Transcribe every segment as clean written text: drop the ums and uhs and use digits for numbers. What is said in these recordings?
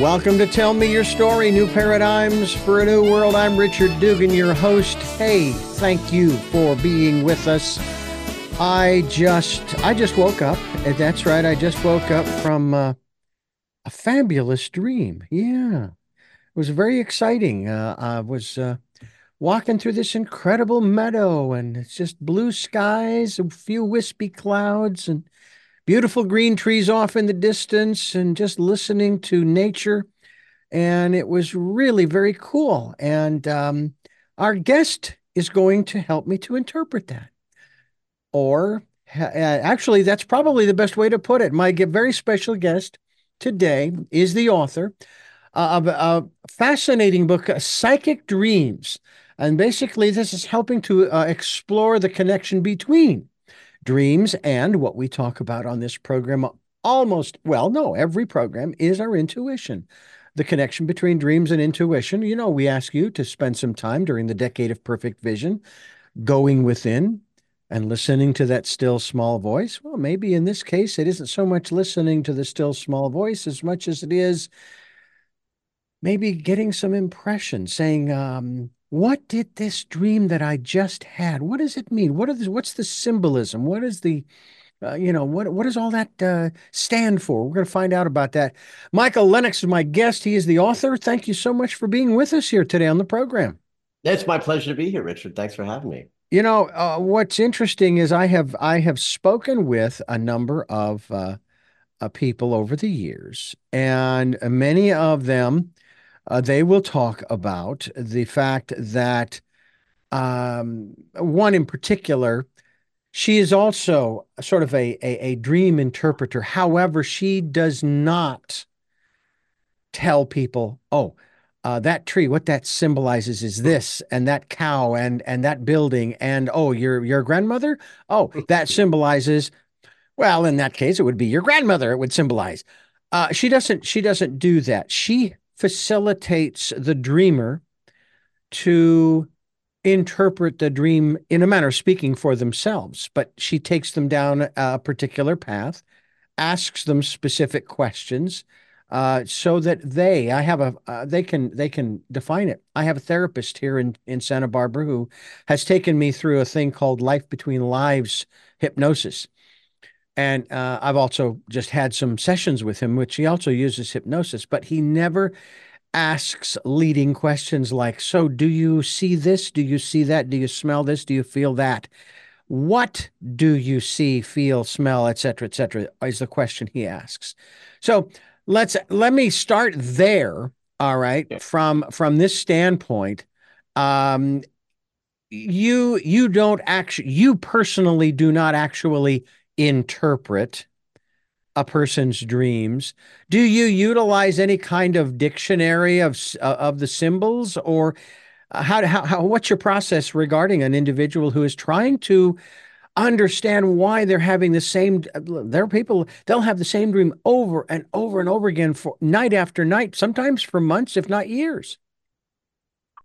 Welcome to Tell Me Your Story, New Paradigms for a New World. I'm Richard Dugan, your host. Hey, thank you for being with us. I just woke up. That's right, I just woke up from a fabulous dream. Yeah, it was very exciting. I was walking through this incredible meadow, and it's just blue skies, a few wispy clouds, and beautiful green trees off in the distance, and just listening to nature. And it was really very cool. And our guest is going to help me to interpret that. Or actually, that's probably the best way to put it. My very special guest today is the author of a fascinating book, Psychic Dreams. And basically, this is helping to explore the connection between dreams and what we talk about on this program every program is our intuition. The connection between dreams and intuition. You know, we ask you to spend some time during the decade of perfect vision, going within and listening to that still small voice. Well, maybe in this case, it isn't so much listening to the still small voice as much as it is maybe getting some impression, saying, what did this dream that I just had? What does it mean? What's the symbolism? What is the, what does all that stand for? We're going to find out about that. Michael Lennox is my guest. He is the author. Thank you so much for being with us here today on the program. It's my pleasure to be here, Richard. Thanks for having me. You know, what's interesting is I have spoken with a number of people over the years, and many of them. They will talk about the fact that one in particular, she is also sort of a dream interpreter. However, she does not tell people, that tree, what that symbolizes is this, and that cow, and that building, and your grandmother, that symbolizes, well, in that case, it would be your grandmother. It would symbolize. She doesn't do that. She facilitates the dreamer to interpret the dream in a manner of speaking for themselves, but she takes them down a particular path, asks them specific questions so that they can define it. I have a therapist here in Santa Barbara who has taken me through a thing called Life Between Lives hypnosis. And I've also just had some sessions with him, which he also uses hypnosis, but he never asks leading questions like, so do you see this? Do you see that? Do you smell this? Do you feel that? What do you see, feel, smell, et cetera, is the question he asks. So let me start there, all right, yeah. From this standpoint. You personally do not actually interpret a person's dreams. Do you utilize any kind of dictionary of the symbols, or how what's your process regarding an individual who is trying to understand why they're having the same? There are people, they'll have the same dream over and over and over again for night after night, sometimes for months, if not years.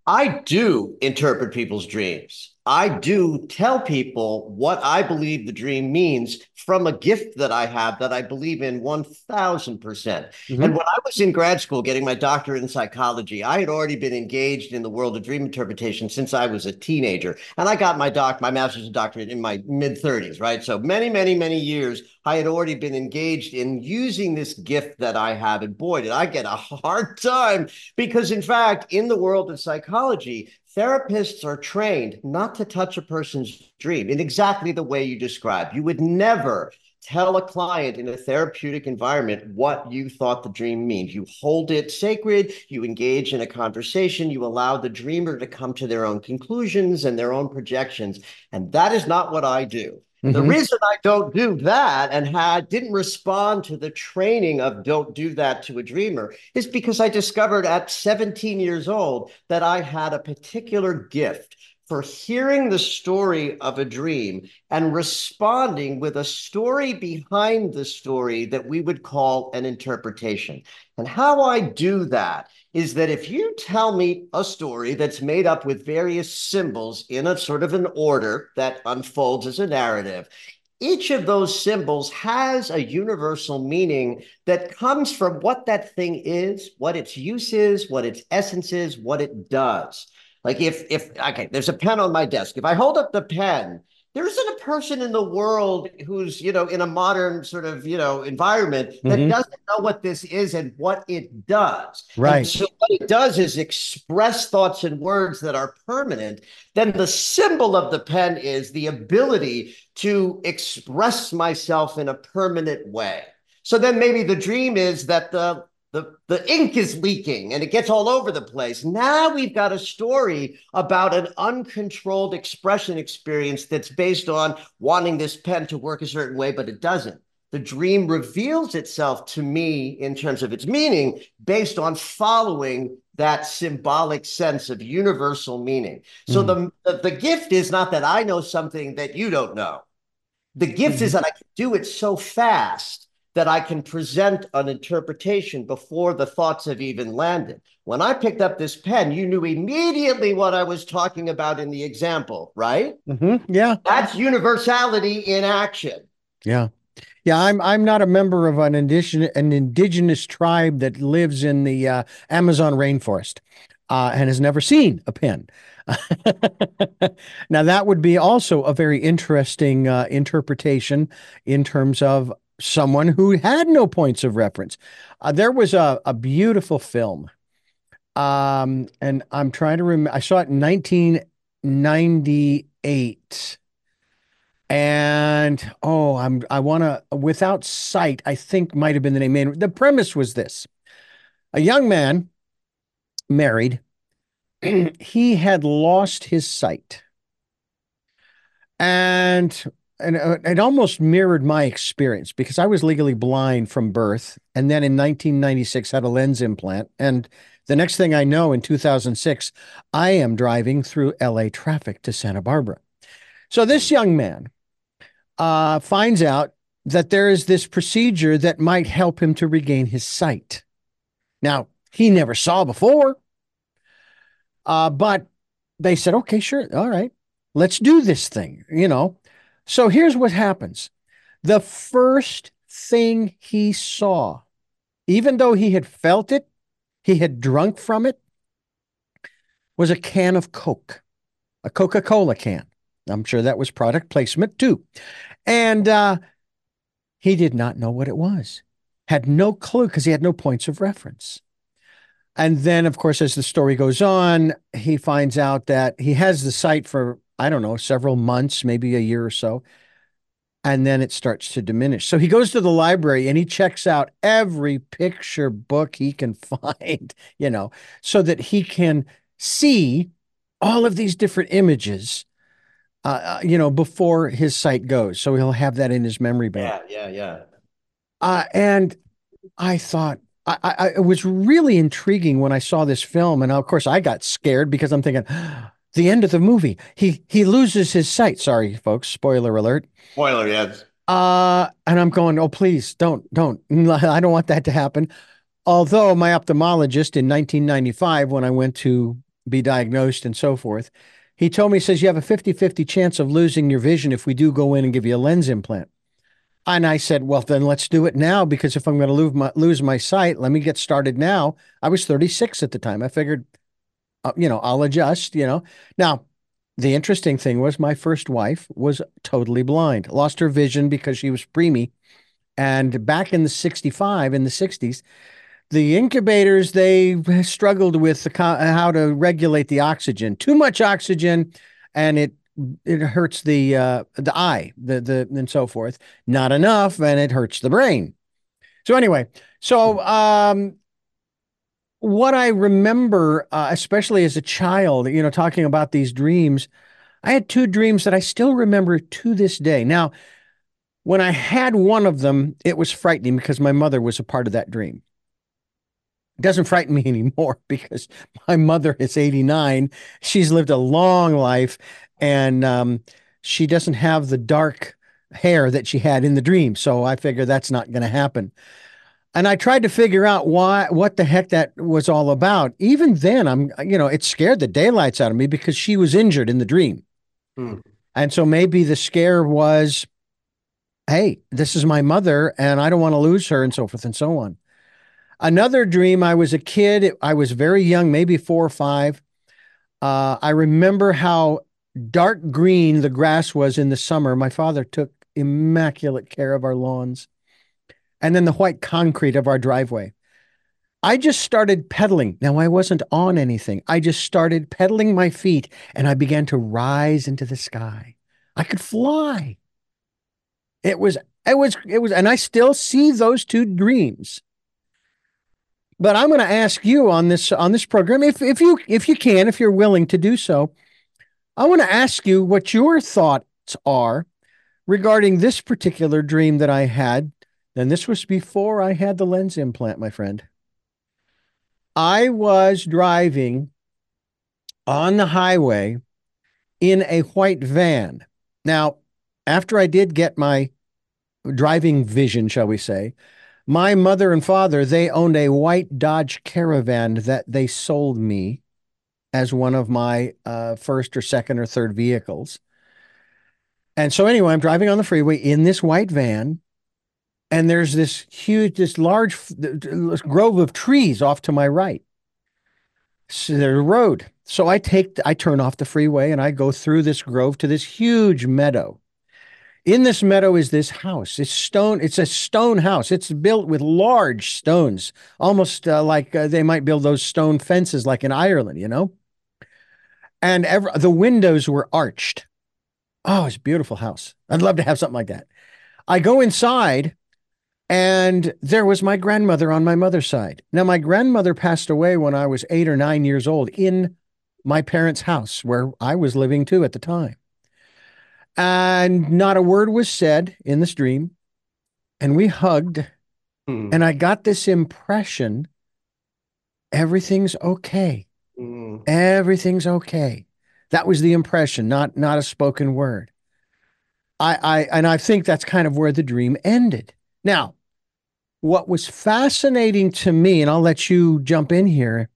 I do interpret people's dreams. I do tell people what I believe the dream means from a gift that I have that I believe in 1,000%. Mm-hmm. And when I was in grad school getting my doctorate in psychology, I had already been engaged in the world of dream interpretation since I was a teenager. And I got my master's and doctorate in my mid-30s, right? So many, many, many years, I had already been engaged in using this gift that I have. And boy, did I get a hard time, because in fact, in the world of psychology, therapists are trained not to touch a person's dream in exactly the way you described. You would never tell a client in a therapeutic environment what you thought the dream means. You hold it sacred, you engage in a conversation, you allow the dreamer to come to their own conclusions and their own projections. And that is not what I do. Mm-hmm. The reason I don't do that and didn't respond to the training of don't do that to a dreamer is because I discovered at 17 years old that I had a particular gift for hearing the story of a dream and responding with a story behind the story that we would call an interpretation. And how I do that is that if you tell me a story that's made up with various symbols in a sort of an order that unfolds as a narrative, each of those symbols has a universal meaning that comes from what that thing is, what its use is, what its essence is, what it does. Like okay, there's a pen on my desk. If I hold up the pen, there isn't a person in the world who's, in a modern sort of, environment that doesn't know what this is and what it does. Right. And so what it does is express thoughts and words that are permanent. Then the symbol of the pen is the ability to express myself in a permanent way. So then maybe the dream is that the ink is leaking and it gets all over the place. Now we've got a story about an uncontrolled expression experience that's based on wanting this pen to work a certain way, but it doesn't. The dream reveals itself to me in terms of its meaning based on following that symbolic sense of universal meaning. So the gift is not that I know something that you don't know. The gift is that I can do it so fast that I can present an interpretation before the thoughts have even landed. When I picked up this pen, you knew immediately what I was talking about in the example, right? Yeah. That's universality in action. Yeah. Yeah, I'm not a member of an indigenous tribe that lives in the Amazon rainforest and has never seen a pen. Now, that would be also a very interesting interpretation in terms of someone who had no points of reference. There was a beautiful film, and I'm trying to remember. I saw it in 1998, and I want to. Without Sight, I think might have been the name. And the premise was this: a young man, married, he had lost his sight, and it almost mirrored my experience because I was legally blind from birth. And then in 1996 had a lens implant. And the next thing I know in 2006, I am driving through LA traffic to Santa Barbara. So this young man finds out that there is this procedure that might help him to regain his sight. Now, he never saw before, but they said, okay, sure. All right, let's do this thing, So here's what happens. The first thing he saw, even though he had felt it, he had drunk from it, was a can of Coke, a Coca-Cola can. I'm sure that was product placement too. And he did not know what it was, had no clue because he had no points of reference. And then, of course, as the story goes on, he finds out that he has the sight for several months, maybe a year or so. And then it starts to diminish. So he goes to the library and he checks out every picture book he can find, so that he can see all of these different images, before his sight goes. So he'll have that in his memory bank. Yeah. And I thought, it was really intriguing when I saw this film. And of course I got scared because I'm thinking, the end of the movie, he loses his sight. Sorry, folks. Spoiler alert. Spoiler, yes. And I'm going, oh, please, don't. I don't want that to happen. Although my ophthalmologist in 1995, when I went to be diagnosed and so forth, he told me, he says, you have a 50-50 chance of losing your vision if we do go in and give you a lens implant. And I said, well, then let's do it now, because if I'm going to lose my sight, let me get started now. I was 36 at the time. I figured, I'll adjust, Now, the interesting thing was my first wife was totally blind, lost her vision because she was preemie. And back in the 60s, the incubators, they struggled with how to regulate the oxygen. Too much oxygen, and it hurts the eye, and so forth. Not enough, and it hurts the brain. So anyway, what I remember, especially as a child, talking about these dreams, I had two dreams that I still remember to this day. Now, when I had one of them, it was frightening because my mother was a part of that dream. It doesn't frighten me anymore because my mother is 89. She's lived a long life, and she doesn't have the dark hair that she had in the dream. So I figure that's not going to happen. And I tried to figure out what the heck that was all about. Even then, it scared the daylights out of me because she was injured in the dream. And so maybe the scare was hey, this is my mother and I don't want to lose her, and so forth and so on. Another dream, I was a kid. I was very young, maybe 4 or 5. I remember how dark green the grass was in the summer. My father took immaculate care of our lawns, and then the white concrete of our driveway. I just started pedaling. Now, I wasn't on anything. I just started pedaling my feet, and I began to rise into the sky. I could fly. It was, and I still see those two dreams. But I'm going to ask you on this program, if you can, if you're willing to do so, I want to ask you what your thoughts are regarding this particular dream that I had. And this was before I had the lens implant, my friend. I was driving on the highway in a white van. Now, after I did get my driving vision, shall we say, my mother and father, they owned a white Dodge Caravan that they sold me as one of my first or second or third vehicles. And so anyway, I'm driving on the freeway in this white van, and there's this huge, this large grove of trees off to my right. So there's a road. So I turn off the freeway and I go through this grove to this huge meadow. In this meadow is this house. It's a stone house. It's built with large stones, almost like they might build those stone fences like in Ireland, you know? And the windows were arched. Oh, it's a beautiful house. I'd love to have something like that. I go inside, and there was my grandmother on my mother's side. Now, my grandmother passed away when I was 8 or 9 years old in my parents' house where I was living too at the time. And not a word was said in this dream. And we hugged. And I got this impression, everything's okay. Everything's okay. That was the impression, not a spoken word. I think that's kind of where the dream ended. Now, what was fascinating to me, and I'll let you jump in here,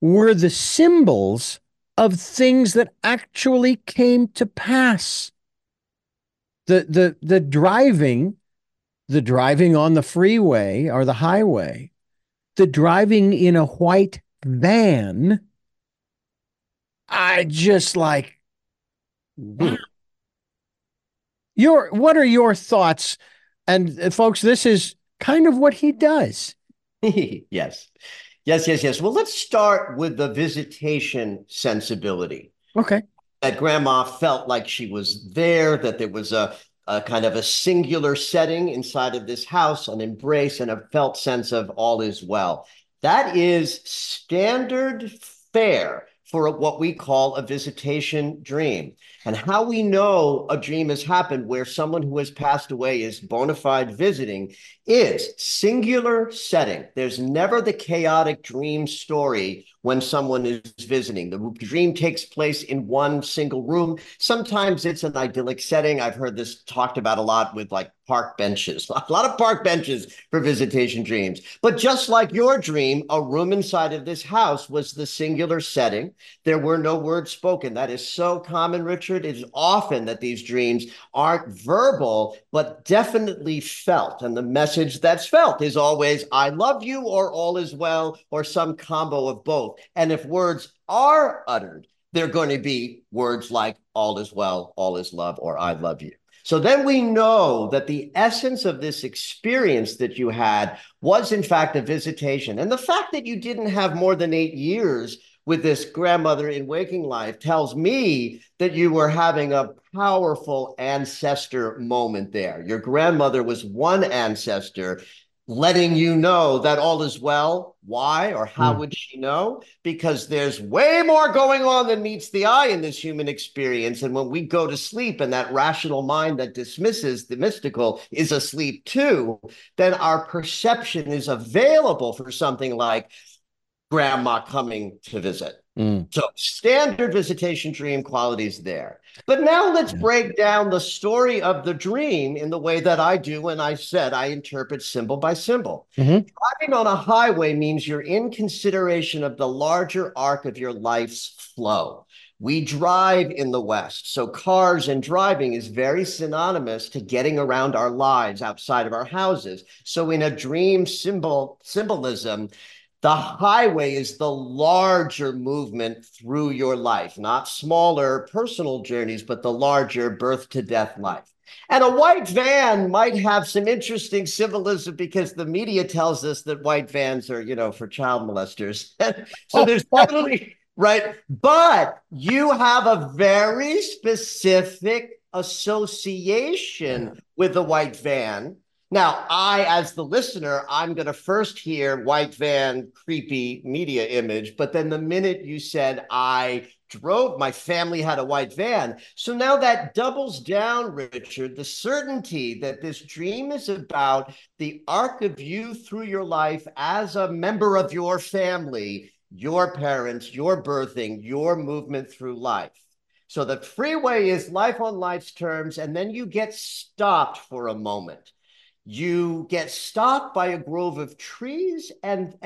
were the symbols of things that actually came to pass. The driving on the freeway or the highway, the driving in a white van, I just like, wow. What are your thoughts? And folks, this is kind of what he does. Yes. Well, let's start with the visitation sensibility. Okay. That grandma felt like she was there, that there was a kind of a singular setting inside of this house, an embrace and a felt sense of all is well. That is standard fare for what we call a visitation dream. And how we know a dream has happened where someone who has passed away is bona fide visiting is singular setting. There's never the chaotic dream story when someone is visiting. The dream takes place in one single room. Sometimes it's an idyllic setting. I've heard this talked about a lot with like park benches, a lot of park benches for visitation dreams. But just like your dream, a room inside of this house was the singular setting. There were no words spoken. That is so common, Richard. It is often that these dreams aren't verbal, but definitely felt. And the message that's felt is always, I love you, or all is well, or some combo of both. And if words are uttered, they're going to be words like all is well, all is love, or I love you. So then we know that the essence of this experience that you had was in fact a visitation. And the fact that you didn't have more than 8 years with this grandmother in waking life tells me that you were having a powerful ancestor moment there. Your grandmother was one ancestor letting you know that all is well. Why or how would she know? Because there's way more going on than meets the eye in this human experience. And when we go to sleep and that rational mind that dismisses the mystical is asleep too, then our perception is available for something like grandma coming to visit. So standard visitation dream qualities there. But now let's break down the story of the dream in the way that I do when I said I interpret symbol by symbol. Driving on a highway means you're in consideration of the larger arc of your life's flow. We drive in the West, so cars and driving is very synonymous to getting around our lives outside of our houses. So in a dream symbolism, the highway is the larger movement through your life, not smaller personal journeys, but the larger birth to death life. And a white van might have some interesting symbolism because the media tells us that white vans are, you know, for child molesters. So there's totally... Right. But you have a very specific association with the white van. Now, I, as the listener, I'm going to first hear white van, creepy media image. But then the minute you said I drove, my family had a white van. So now that doubles down, Richard, the certainty that this dream is about the arc of you through your life as a member of your family, your parents, your birthing, your movement through life. So the freeway is life on life's terms, and then you get stopped for a moment. You get stopped by a grove of trees and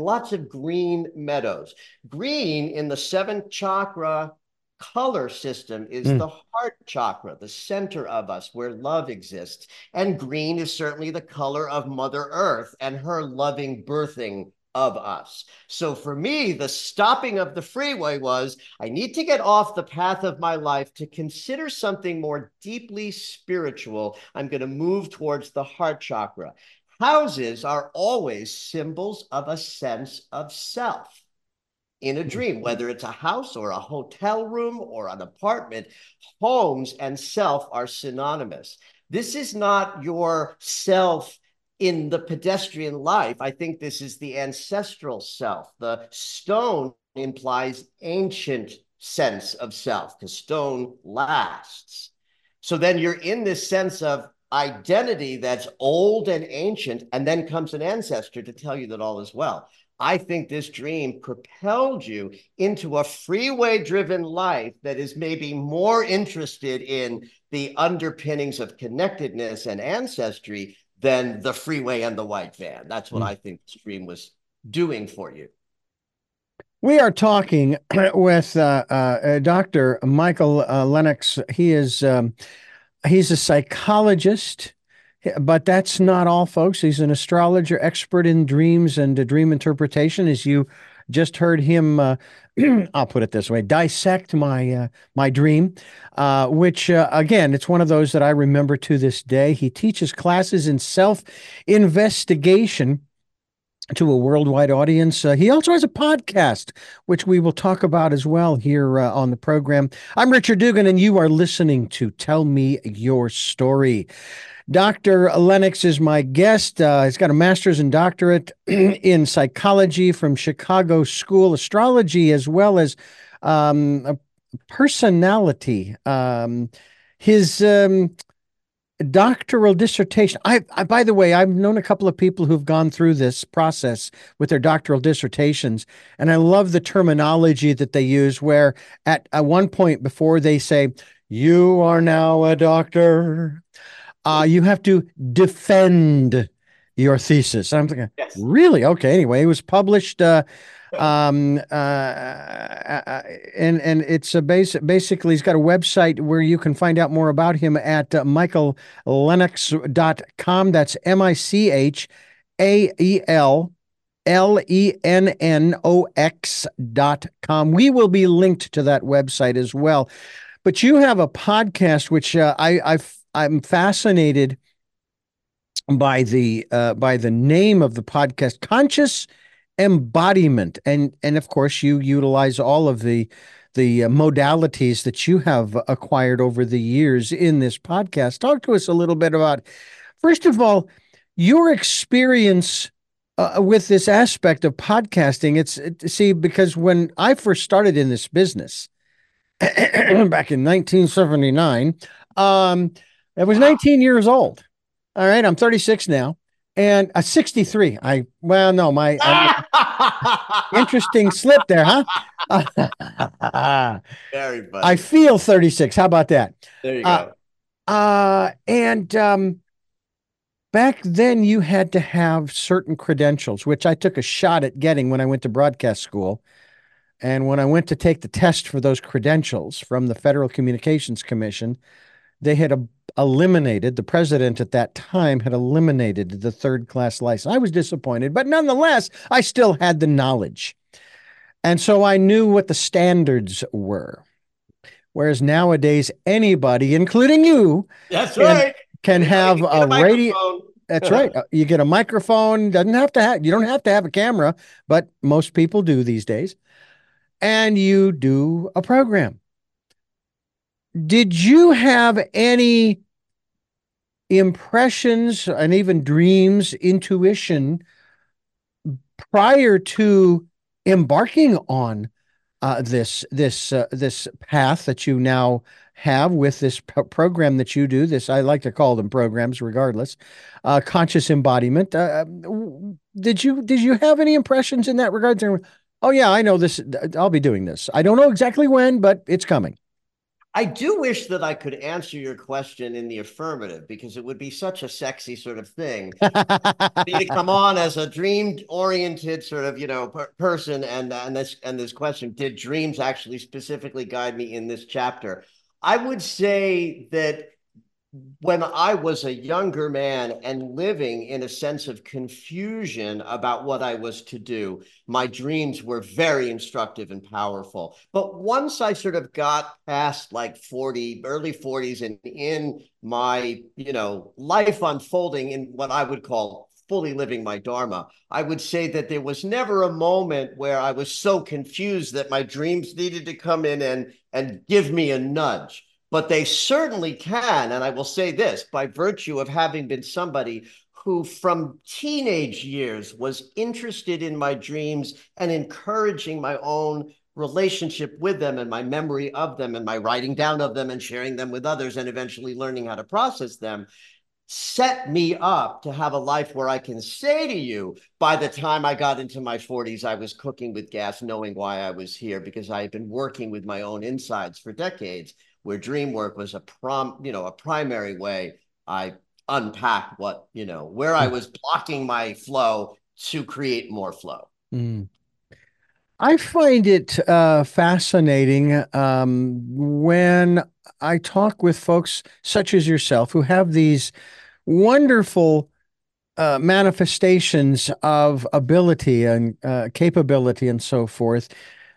lots of green meadows. Green in the seventh chakra color system is the heart chakra, the center of us where love exists. And green is certainly the color of Mother Earth and her loving birthing of us. So for me, the stopping of the freeway was, I need to get off the path of my life to consider something more deeply spiritual. I'm going to move towards the heart chakra. Houses are always symbols of a sense of self. In a dream, whether it's a house or a hotel room or an apartment, homes and self are synonymous. This is not your self in the pedestrian life. I think this is the ancestral self. The stone implies ancient sense of self, because stone lasts. So then you're in this sense of identity that's old and ancient, and then comes an ancestor to tell you that all is well. I think this dream propelled you into a freeway-driven life that is maybe more interested in the underpinnings of connectedness and ancestry than the freeway and the white van. That's what I think this dream was doing for you. We are talking with Dr. Michael Lennox. He is he's a psychologist, but that's not all, folks. He's an astrologer, expert in dreams and dream interpretation, as you just heard him. I'll put it this way: dissect my my dream, which again, it's one of those that I remember to this day. He teaches classes in self-investigation to a worldwide audience. He also has a podcast, which we will talk about as well here on the program. I'm Richard Dugan, and you are listening to Tell Me Your Story. Dr. Lennox is my guest. He's got a master's and doctorate in psychology from Chicago School of Astrology, as well as personality. His doctoral dissertation. I, by the way, I've known a couple of people who've gone through this process with their doctoral dissertations, and I love the terminology that they use, where at one point before they say, "You are now a doctor," you have to defend your thesis. I'm thinking, yes. Really? Okay. Anyway, it was published, and it's a basically he's got a website where you can find out more about him at michaellennox.com. That's michaellennox.com. We will be linked to that website as well. But you have a podcast, which I'm fascinated by the name of the podcast, Conscious Embodiment, and of course you utilize all of the modalities that you have acquired over the years in this podcast. Talk to us a little bit about, first of all, your experience with this aspect of podcasting. Because when I first started in this business back in 1979, I was 19 years old. All right. I'm 36 now and 63. Interesting slip there, huh? Very funny. I feel 36. How about that? There you go. Back then you had to have certain credentials, which I took a shot at getting when I went to broadcast school. And when I went to take the test for those credentials from the Federal Communications Commission, they had eliminated, the president at that time had eliminated the third-class license. I was disappointed, but nonetheless, I still had the knowledge. And so I knew what the standards were. Whereas nowadays, anybody, including you, can have a radio. That's right. You get a microphone. You don't have to have a camera, but most people do these days. And you do a program. Did you have any impressions and even dreams, intuition prior to embarking on this path that you now have with this program that you do? This, I like to call them programs, regardless. Conscious Embodiment. Did you have any impressions in that regard? Oh yeah, I know this. I'll be doing this. I don't know exactly when, but it's coming. I do wish that I could answer your question in the affirmative, because it would be such a sexy sort of thing to come on as a dream-oriented sort of, you know, person. And this question, did dreams actually specifically guide me in this chapter? I would say that when I was a younger man and living in a sense of confusion about what I was to do, my dreams were very instructive and powerful. But once I sort of got past like 40, early 40s, and in my, you know, life unfolding in what I would call fully living my dharma, I would say that there was never a moment where I was so confused that my dreams needed to come in and give me a nudge. But they certainly can, and I will say this, by virtue of having been somebody who from teenage years was interested in my dreams and encouraging my own relationship with them and my memory of them and my writing down of them and sharing them with others and eventually learning how to process them, set me up to have a life where I can say to you, by the time I got into my 40s, I was cooking with gas, knowing why I was here, because I had been working with my own insides for decades, where dream work was a primary way I unpacked what, you know, where I was blocking my flow to create more flow. Mm. I find it fascinating when I talk with folks such as yourself who have these wonderful manifestations of ability and capability and so forth,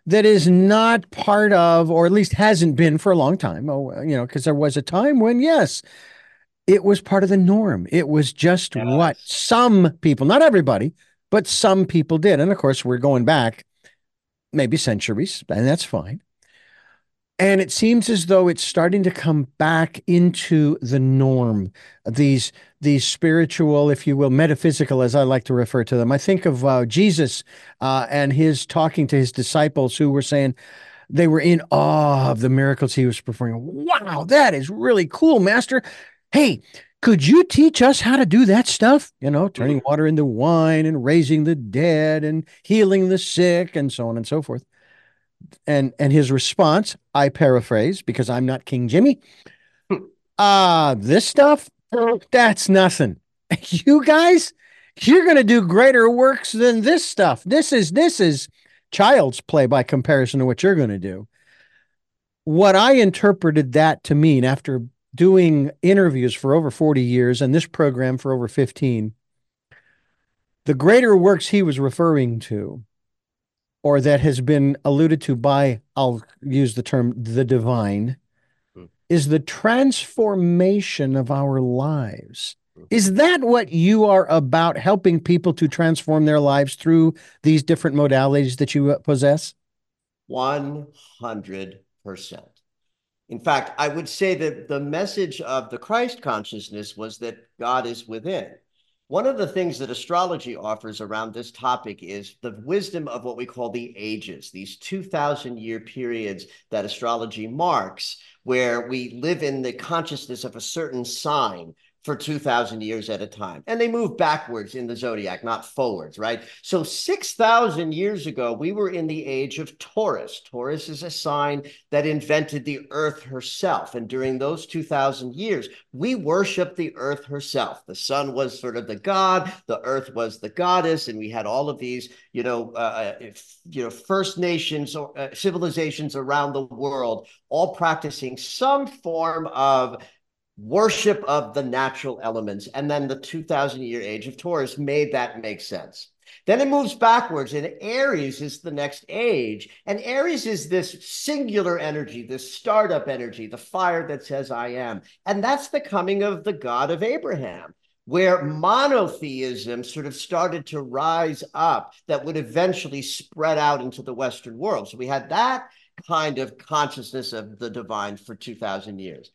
that is not part of, or at least hasn't been for a long time, you know, because there was a time when, yes, it was part of the norm. It was just what some people, not everybody, but some people did. And of course, we're going back maybe centuries, and that's fine. And it seems as though it's starting to come back into the norm, these spiritual, if you will, metaphysical, as I like to refer to them. I think of Jesus and his talking to his disciples, who were saying they were in awe of the miracles he was performing. Wow, that is really cool, Master. Hey, could you teach us how to do that stuff? You know, turning water into wine and raising the dead and healing the sick and so on and so forth. And his response, I paraphrase because I'm not King Jimmy. This stuff, that's nothing. You guys, you're going to do greater works than this stuff. This is child's play by comparison to what you're going to do. What I interpreted that to mean after doing interviews for over 40 years and this program for over 15, the greater works he was referring to, or that has been alluded to by, I'll use the term, the divine, is the transformation of our lives. Is that what you are about, helping people to transform their lives through these different modalities that you possess? 100%. In fact, I would say that the message of the Christ consciousness was that God is within. One of the things that astrology offers around this topic is the wisdom of what we call the ages, these 2,000-year periods that astrology marks, where we live in the consciousness of a certain sign for 2,000 years at a time. And they move backwards in the zodiac, not forwards, right? So 6,000 years ago, we were in the age of Taurus. Taurus is a sign that invented the earth herself. And during those 2,000 years, we worshiped the earth herself. The sun was sort of the god, the earth was the goddess, and we had all of these, First Nations or civilizations around the world, all practicing some form of worship of the natural elements. And then the 2,000-year age of Taurus made that make sense. Then it moves backwards, and Aries is the next age. And Aries is this singular energy, this startup energy, the fire that says, I am. And that's the coming of the God of Abraham, where monotheism sort of started to rise up that would eventually spread out into the Western world. So we had that kind of consciousness of the divine for 2,000 years.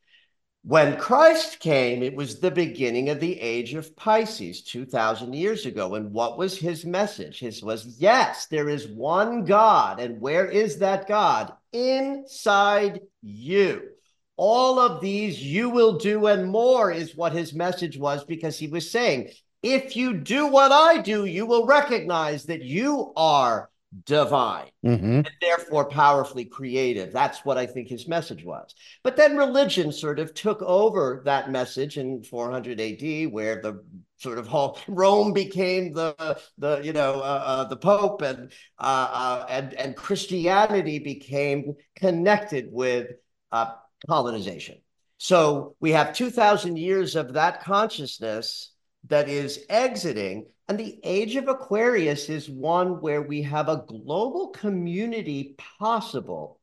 When Christ came, it was the beginning of the age of Pisces 2,000 years ago. And what was his message? His was, yes, there is one God. And where is that God? Inside you. All of these you will do and more is what his message was, because he was saying, if you do what I do, you will recognize that you are divine, and therefore powerfully creative. That's what I think his message was. But then religion sort of took over that message in 400 AD, where the sort of whole Rome became the Pope, and Christianity became connected with colonization. So we have 2,000 years of that consciousness that is exiting. And the age of Aquarius is one where we have a global community possible,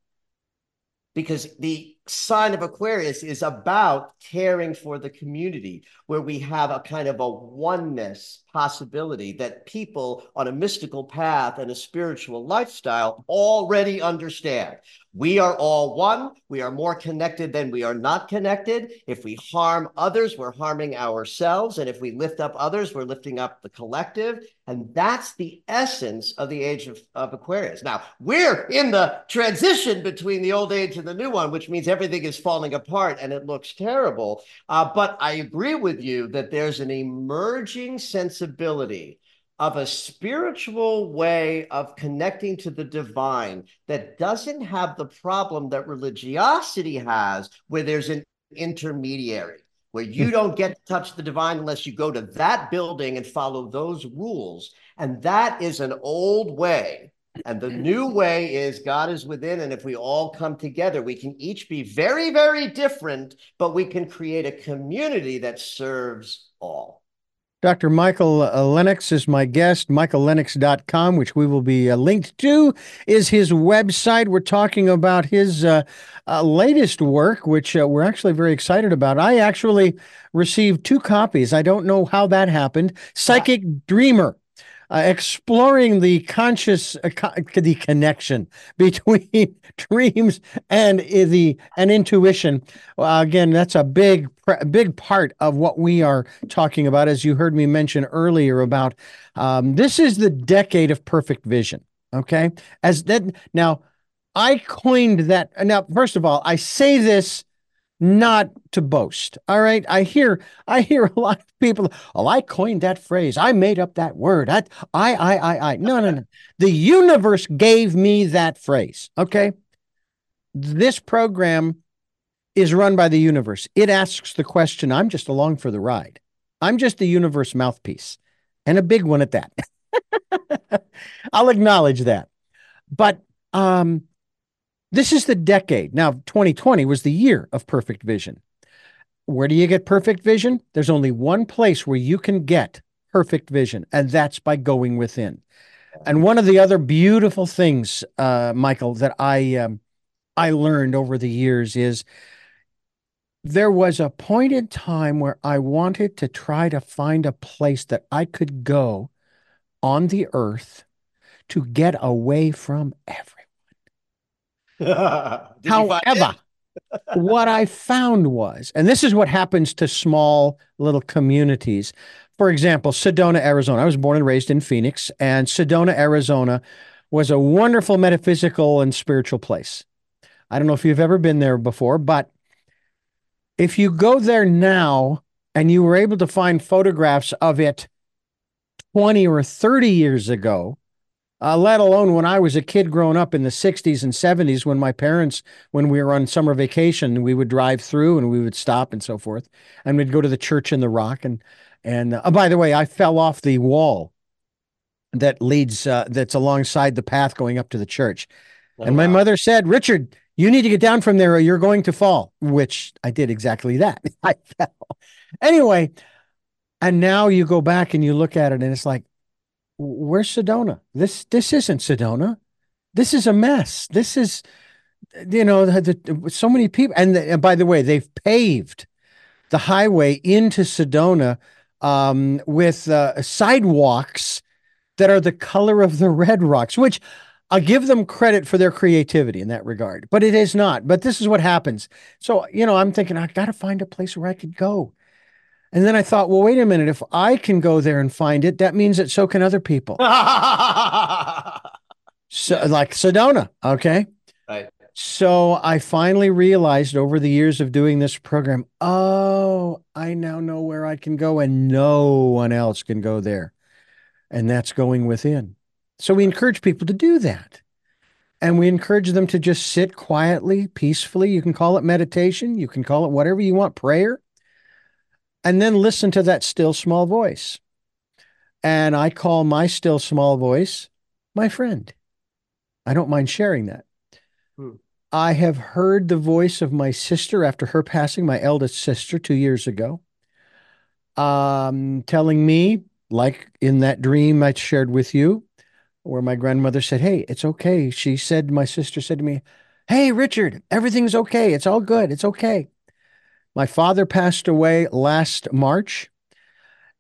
because the sign of Aquarius is about caring for the community, where we have a kind of a oneness possibility that people on a mystical path and a spiritual lifestyle already understand. We are all one. We are more connected than we are not connected. If we harm others, we're harming ourselves. And if we lift up others, we're lifting up the collective. And that's the essence of the age of Aquarius. Now, we're in the transition between the old age and the new one, which means everything is falling apart and it looks terrible. But I agree with you that there's an emerging sensibility of a spiritual way of connecting to the divine that doesn't have the problem that religiosity has, where there's an intermediary, where you don't get to touch the divine unless you go to that building and follow those rules. And that is an old way. And the new way is God is within. And if we all come together, we can each be very, very different, but we can create a community that serves all. Dr. Michael Lennox is my guest. michaellennox.com, which we will be linked to, is his website. We're talking about his latest work, which we're actually very excited about. I actually received 2 copies. I don't know how that happened. Psychic Dreamer. Exploring the conscious, the connection between dreams and intuition. Again, that's a big part of what we are talking about, as you heard me mention earlier about this is the decade of perfect vision. Okay, as that now, I coined that. Now, first of all, I say this not to boast. All right. I hear a lot of people, oh, I coined that phrase. I made up that word. I. No. The universe gave me that phrase. Okay. This program is run by the universe. It asks the question. I'm just along for the ride. I'm just the universe mouthpiece, and a big one at that. I'll acknowledge that. But, this is the decade. Now, 2020 was the year of perfect vision. Where do you get perfect vision? There's only one place where you can get perfect vision, and that's by going within. And one of the other beautiful things, Michael, that I learned over the years is there was a point in time where I wanted to try to find a place that I could go on the earth to get away from everything. However, what I found was, and this is what happens to small little communities. For example, Sedona, Arizona. I was born and raised in Phoenix, and Sedona, Arizona was a wonderful metaphysical and spiritual place. I don't know if you've ever been there before, but if you go there now, and you were able to find photographs of it 20 or 30 years ago, let alone when I was a kid growing up in the 60s and 70s, when my parents, when we were on summer vacation, we would drive through and we would stop and so forth, and we'd go to the church in the rock. And by the way, I fell off the wall that leads, that's alongside the path going up to the church. Oh, and my mother said, "Richard, you need to get down from there or you're going to fall," which I did exactly that. I fell. Anyway, and now you go back and you look at it and it's like, where's Sedona? This isn't Sedona. This is a mess. This is, you know, so many people. And by the way, they've paved the highway into Sedona with sidewalks that are the color of the red rocks, which I'll give them credit for their creativity in that regard, but it is not. But this is what happens. So, you know, I'm thinking, I got to find a place where I could go. And then I thought, well, wait a minute. If I can go there and find it, that means that so can other people. So, like Sedona, okay? Right. So I finally realized over the years of doing this program, oh, I now know where I can go and no one else can go there. And that's going within. So we encourage people to do that. And we encourage them to just sit quietly, peacefully. You can call it meditation. You can call it whatever you want, prayer. And then listen to that still small voice. And I call my still small voice my friend. I don't mind sharing that. I have heard the voice of my sister after her passing, my eldest sister 2 years ago, telling me, like in that dream I shared with you, where my grandmother said, "Hey, it's okay." She said, my sister said to me, "Hey, Richard, everything's okay. It's all good. It's okay." My father passed away last March,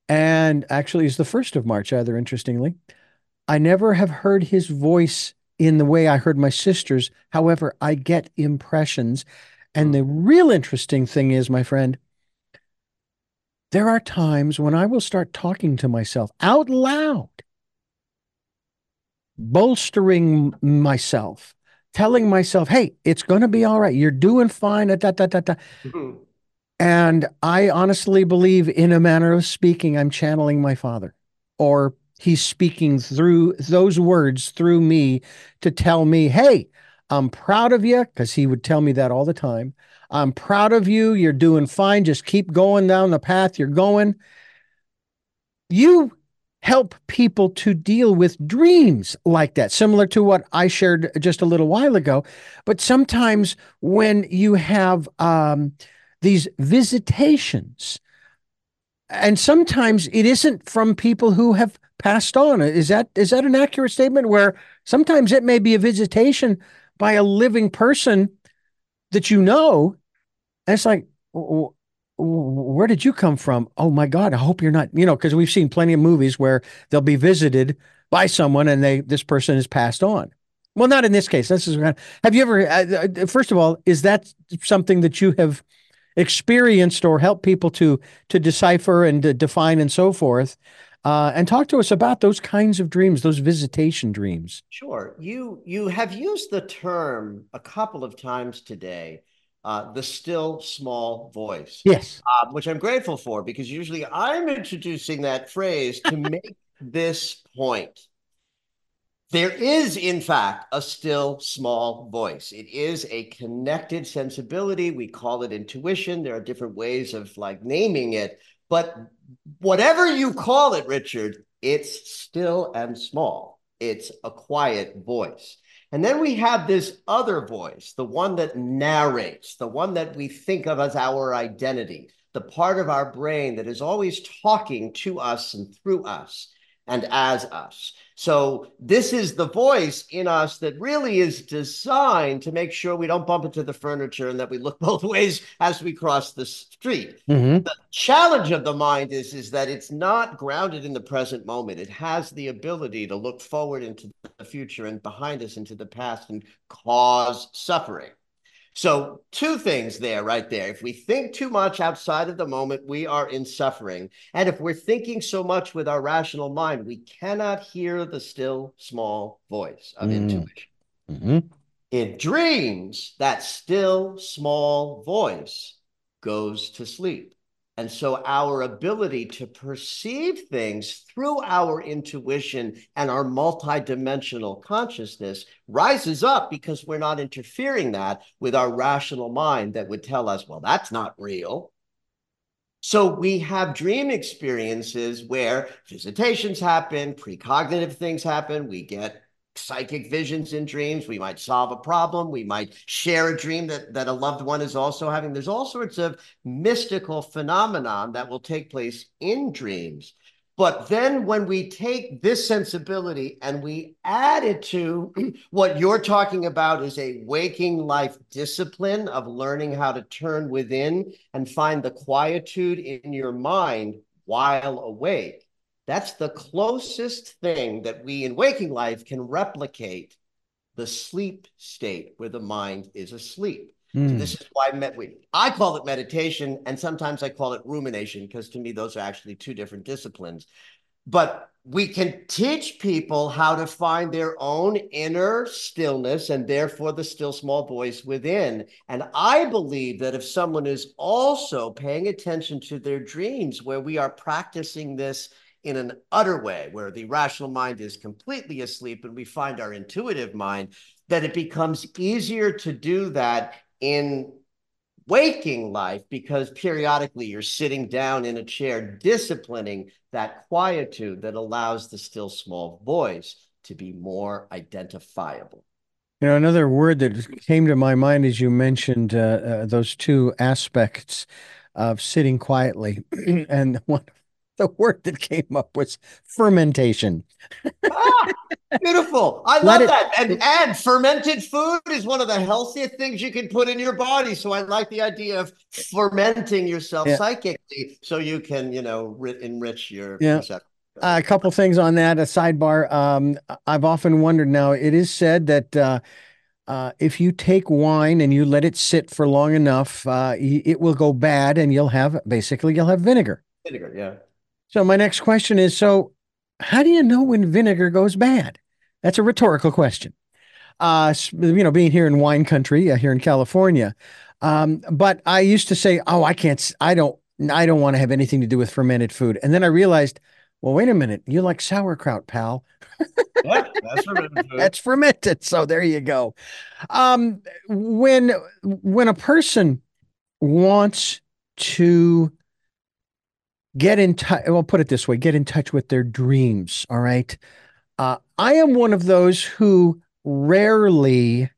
and actually it's the 1st of March, either interestingly. I never have heard his voice in the way I heard my sister's. However, I get impressions. And the real interesting thing is, my friend, there are times when I will start talking to myself out loud, bolstering myself, telling myself, "Hey, it's going to be all right. You're doing fine." Mm-hmm. And I honestly believe, in a manner of speaking, I'm channeling my father, or he's speaking through those words through me to tell me, "Hey, I'm proud of you," because he would tell me that all the time. "I'm proud of you. You're doing fine. Just keep going down the path you're going." You help people to deal with dreams like that, similar to what I shared just a little while ago. But sometimes when you have these visitations, and sometimes it isn't from people who have passed on. Is that an accurate statement, where sometimes it may be a visitation by a living person that you know, and it's like, where did you come from? Oh my God, I hope you're not, you know, because we've seen plenty of movies where they'll be visited by someone and this person is passed on. Well, not in this case. This is, have you ever, first of all, is that something that you have experienced or helped people to decipher and to define and so forth? And talk to us about those kinds of dreams, those visitation dreams. Sure. You have used the term a couple of times today, the still small voice. Yes. Which I'm grateful for, because usually I'm introducing that phrase to make this point. There is, in fact, a still small voice. It is a connected sensibility. We call it intuition. There are different ways of like naming it, but whatever you call it, Richard, it's still and small. It's a quiet voice. And then we have this other voice, the one that narrates, the one that we think of as our identity, the part of our brain that is always talking to us and through us and as us. So this is the voice in us that really is designed to make sure we don't bump into the furniture and that we look both ways as we cross the street. Mm-hmm. The challenge of the mind is that it's not grounded in the present moment. It has the ability to look forward into the future and behind us into the past and cause suffering. So two things there, right there. If we think too much outside of the moment, we are in suffering. And if we're thinking so much with our rational mind, we cannot hear the still small voice of intuition. Mm-hmm. In dreams, that still small voice goes to sleep. And so our ability to perceive things through our intuition and our multidimensional consciousness rises up because we're not interfering that with our rational mind that would tell us, well, that's not real. So we have dream experiences where visitations happen, precognitive things happen, we get psychic visions in dreams, we might solve a problem, we might share a dream that a loved one is also having. There's all sorts of mystical phenomenon that will take place in dreams. But then when we take this sensibility and we add it to what you're talking about is a waking life discipline of learning how to turn within and find the quietude in your mind while awake, that's the closest thing that we in waking life can replicate the sleep state where the mind is asleep. Mm. So this is why I call it meditation, and sometimes I call it rumination, because to me, those are actually two different disciplines. But we can teach people how to find their own inner stillness and therefore the still small voice within. And I believe that if someone is also paying attention to their dreams, where we are practicing this in an utter way, where the rational mind is completely asleep and we find our intuitive mind, that it becomes easier to do that in waking life, because periodically you're sitting down in a chair, disciplining that quietude that allows the still small voice to be more identifiable. You know, another word that came to my mind as you mentioned those two aspects of sitting quietly, and one the word that came up was fermentation. Ah, beautiful. I love that. And fermented food is one of the healthiest things you can put in your body. So I like the idea of fermenting yourself psychically so you can, you know, enrich your perception. A couple things on that, a sidebar. I've often wondered now, it is said that if you take wine and you let it sit for long enough, it will go bad and you'll have vinegar. Vinegar, yeah. So my next question is, so how do you know when vinegar goes bad? That's a rhetorical question, you know, being here in wine country, here in California. But I used to say, oh, I don't want to have anything to do with fermented food. And then I realized, well, wait a minute, you like sauerkraut, pal. Yep, that's fermented. That's fermented. So there you go. When a person wants to get in touch, well, put it this way, get in touch with their dreams, all right? I am one of those who rarely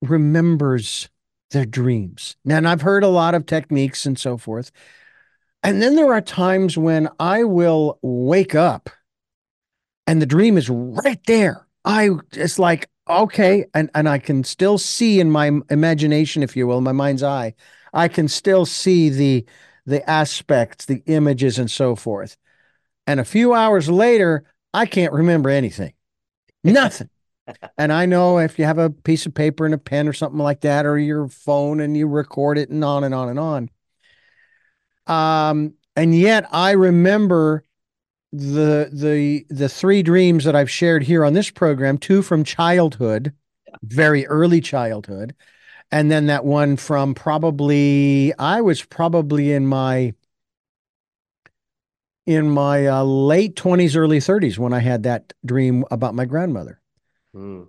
remembers their dreams. And I've heard a lot of techniques and so forth. And then there are times when I will wake up and the dream is right there. It's like, okay, and I can still see in my imagination, if you will, my mind's eye, I can still see the aspects, the images, and so forth. And a few hours later, I can't remember anything, nothing. And I know if you have a piece of paper and a pen or something like that, or your phone and you record it and on and on and on. And yet I remember the three dreams that I've shared here on this program, two from childhood, very early childhood. And then that one from I was probably in my late 20s, early 30s when I had that dream about my grandmother. Mm.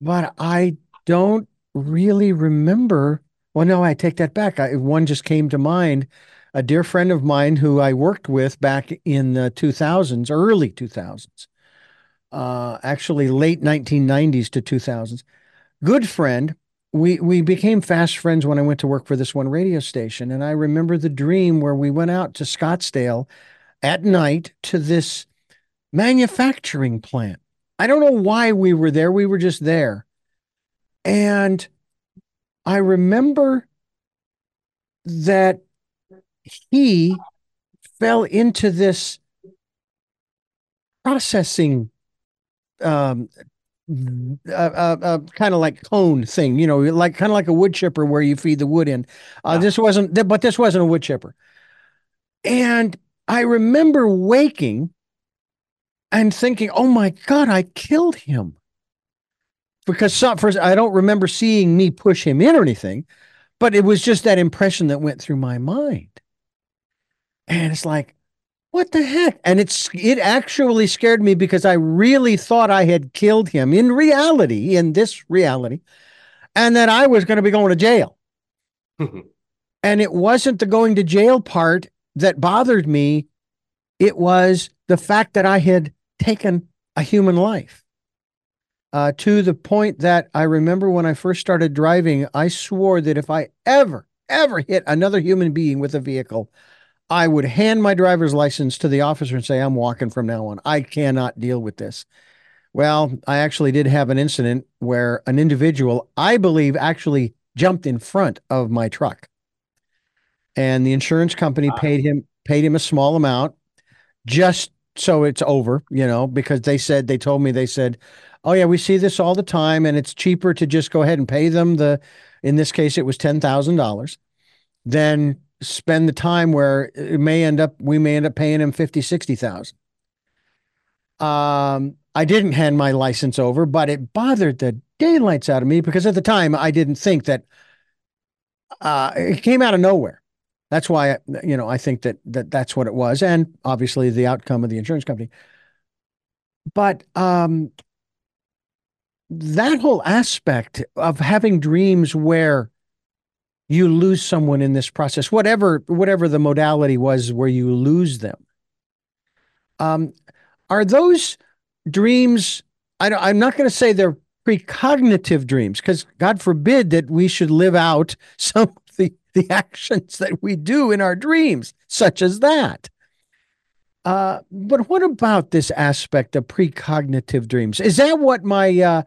But I don't really remember. Well, no, I take that back. One just came to mind. A dear friend of mine who I worked with back in the 2000s, early 2000s, actually late 1990s to 2000s, good friend. We became fast friends when I went to work for this one radio station. And I remember the dream where we went out to Scottsdale at night to this manufacturing plant. I don't know why we were there. We were just there. And I remember that he fell into this processing kind of like cone thing, you know, like kind of like a wood chipper where you feed the wood in. This wasn't a wood chipper. And I remember waking and thinking, oh my God, I killed him. Because I don't remember seeing me push him in or anything, but it was just that impression that went through my mind. And it's like, what the heck? And it actually scared me because I really thought I had killed him in this reality, and that I was going to be going to jail. And it wasn't the going to jail part that bothered me. It was the fact that I had taken a human life to the point that I remember when I first started driving, I swore that if I ever hit another human being with a vehicle, I would hand my driver's license to the officer and say, I'm walking from now on. I cannot deal with this. Well, I actually did have an incident where an individual, I believe, actually jumped in front of my truck. And the insurance company paid him a small amount just so it's over, because they told me, oh yeah, we see this all the time and it's cheaper to just go ahead and pay them in this case, it was $10,000. Then spend the time where we may end up paying him $50,000, $60,000. I didn't hand my license over, but it bothered the daylights out of me because at the time I didn't think that it came out of nowhere. That's why, I think that's what it was. And obviously the outcome of the insurance company. But that whole aspect of having dreams where you lose someone in this process, whatever the modality was where you lose them. Are those dreams, I'm not going to say they're precognitive dreams, because God forbid that we should live out some of the actions that we do in our dreams, such as that. But what about this aspect of precognitive dreams? Is that what my...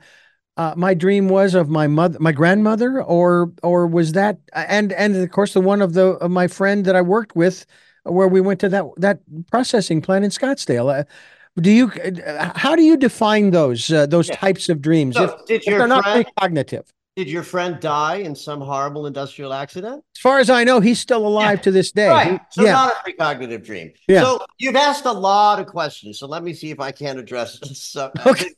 my dream was of my mother, my grandmother, or was that, and of course the one of my friend that I worked with, where we went to that processing plant in Scottsdale. How do you define those types of dreams? So Did your friend die in some horrible industrial accident? As far as I know, he's still alive to this day. Right, so not a precognitive dream. Yeah. So you've asked a lot of questions. So let me see if I can address this. Okay.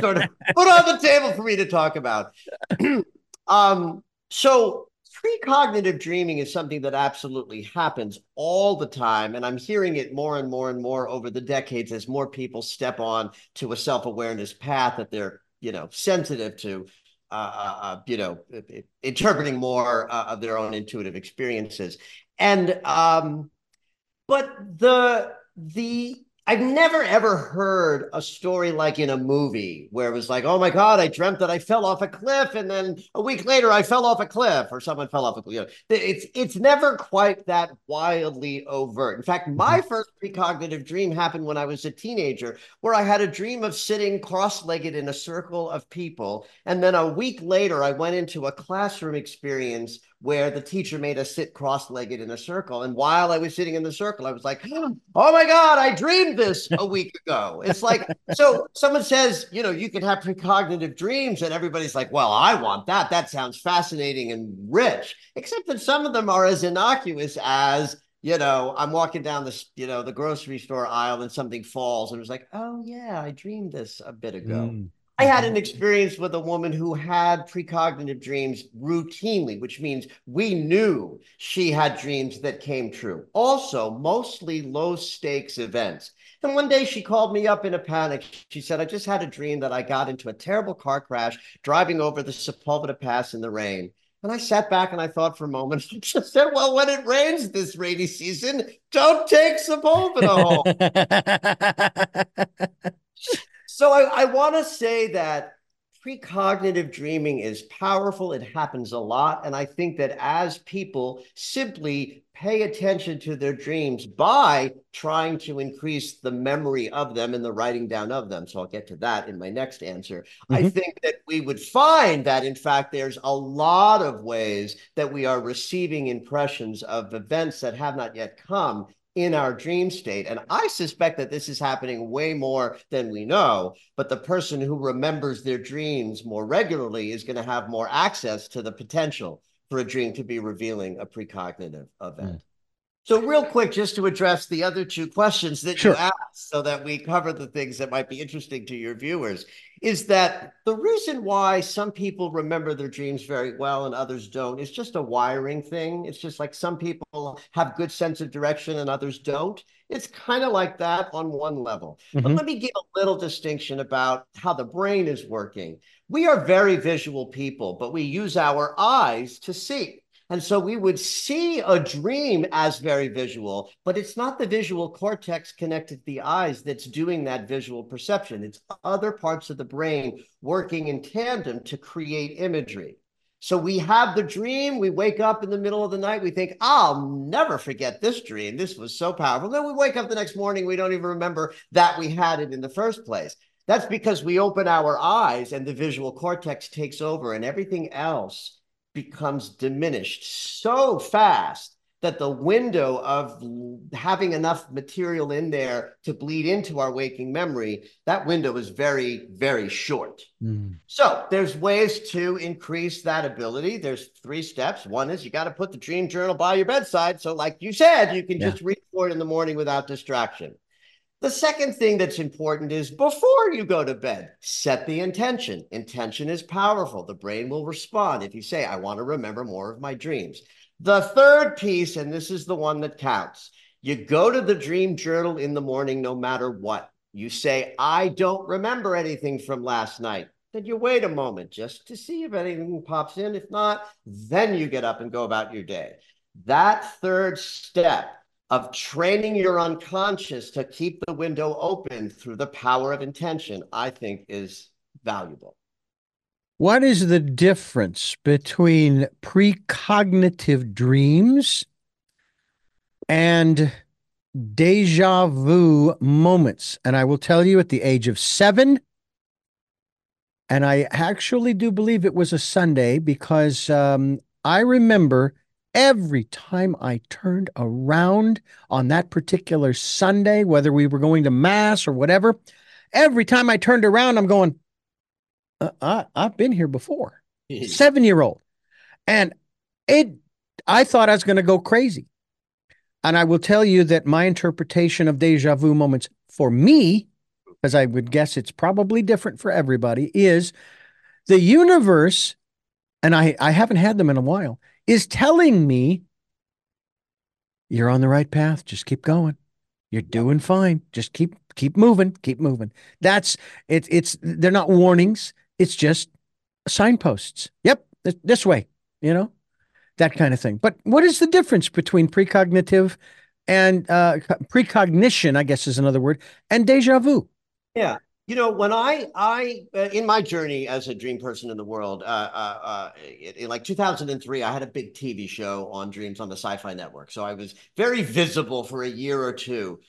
Sort of put on the table for me to talk about. So precognitive dreaming is something that absolutely happens all the time. And I'm hearing it more and more and more over the decades as more people step on to a self-awareness path that they're, sensitive to, interpreting more of their own intuitive experiences. And, but I've never ever heard a story like in a movie where it was like, oh my God, I dreamt that I fell off a cliff. And then a week later I fell off a cliff or someone fell off a cliff. It's never quite that wildly overt. In fact, my first precognitive dream happened when I was a teenager where I had a dream of sitting cross-legged in a circle of people. And then a week later I went into a classroom experience where the teacher made us sit cross-legged in a circle. And while I was sitting in the circle, I was like, oh my God, I dreamed this a week ago. It's like, so someone says, you can have precognitive dreams and everybody's like, well, I want that. That sounds fascinating and rich, except that some of them are as innocuous as, I'm walking down the grocery store aisle and something falls. And it was like, oh yeah, I dreamed this a bit ago. I had an experience with a woman who had precognitive dreams routinely, which means we knew she had dreams that came true. Also, mostly low stakes events. And one day she called me up in a panic. She said, I just had a dream that I got into a terrible car crash driving over the Sepulveda Pass in the rain. And I sat back and I thought for a moment, I just said, well, when it rains this rainy season, don't take Sepulveda home. So I want to say that precognitive dreaming is powerful. It happens a lot. And I think that as people simply pay attention to their dreams by trying to increase the memory of them and the writing down of them. So I'll get to that in my next answer. I think that we would find that, in fact, there's a lot of ways that we are receiving impressions of events that have not yet come in our dream state. And I suspect that this is happening way more than we know, but the person who remembers their dreams more regularly is going to have more access to the potential for a dream to be revealing a precognitive event. Mm. So real quick, just to address the other two questions that you asked so that we cover the things that might be interesting to your viewers, is that the reason why some people remember their dreams very well and others don't is just a wiring thing. It's just like some people have good sense of direction and others don't. It's kind of like that on one level. Mm-hmm. But let me give a little distinction about how the brain is working. We are very visual people, but we use our eyes to see. And so we would see a dream as very visual, but it's not the visual cortex connected to the eyes that's doing that visual perception. It's other parts of the brain working in tandem to create imagery. So we have the dream, we wake up in the middle of the night, we think, I'll never forget this dream. This was so powerful. Then we wake up the next morning, we don't even remember that we had it in the first place. That's because we open our eyes and the visual cortex takes over and everything else becomes diminished so fast that the window of having enough material in there to bleed into our waking memory, that window is very, very short. Mm. So there's ways to increase that ability. There's three steps. One is you got to put the dream journal by your bedside. So like you said, you can just read for it in the morning without distraction. The second thing that's important is before you go to bed, set the intention. Intention is powerful. The brain will respond if you say, I want to remember more of my dreams. The third piece, and this is the one that counts, you go to the dream journal in the morning no matter what. You say, I don't remember anything from last night. Then you wait a moment just to see if anything pops in. If not, then you get up and go about your day. That third step of training your unconscious to keep the window open through the power of intention, I think is valuable. What is the difference between precognitive dreams and déjà vu moments? And I will tell you, at the age of 7, and I actually do believe it was a Sunday, because I remember every time I turned around on that particular Sunday, whether we were going to mass or whatever, every time I turned around, I'm going, I've been here before. 7-year-old. And I thought I was going to go crazy. And I will tell you that my interpretation of deja vu moments for me, because I would guess it's probably different for everybody, is the universe, and I haven't had them in a while, is telling me, you're on the right path, just keep going. You're doing fine, just keep moving, keep moving. That's, they're not warnings, it's just signposts. Yep, this way, you know, that kind of thing. But what is the difference between precognitive and, precognition, I guess is another word, and déjà vu? Yeah. You know, when I in my journey as a dream person in the world, in like 2003, I had a big TV show on dreams on the Sci-Fi Network. So I was very visible for a year or two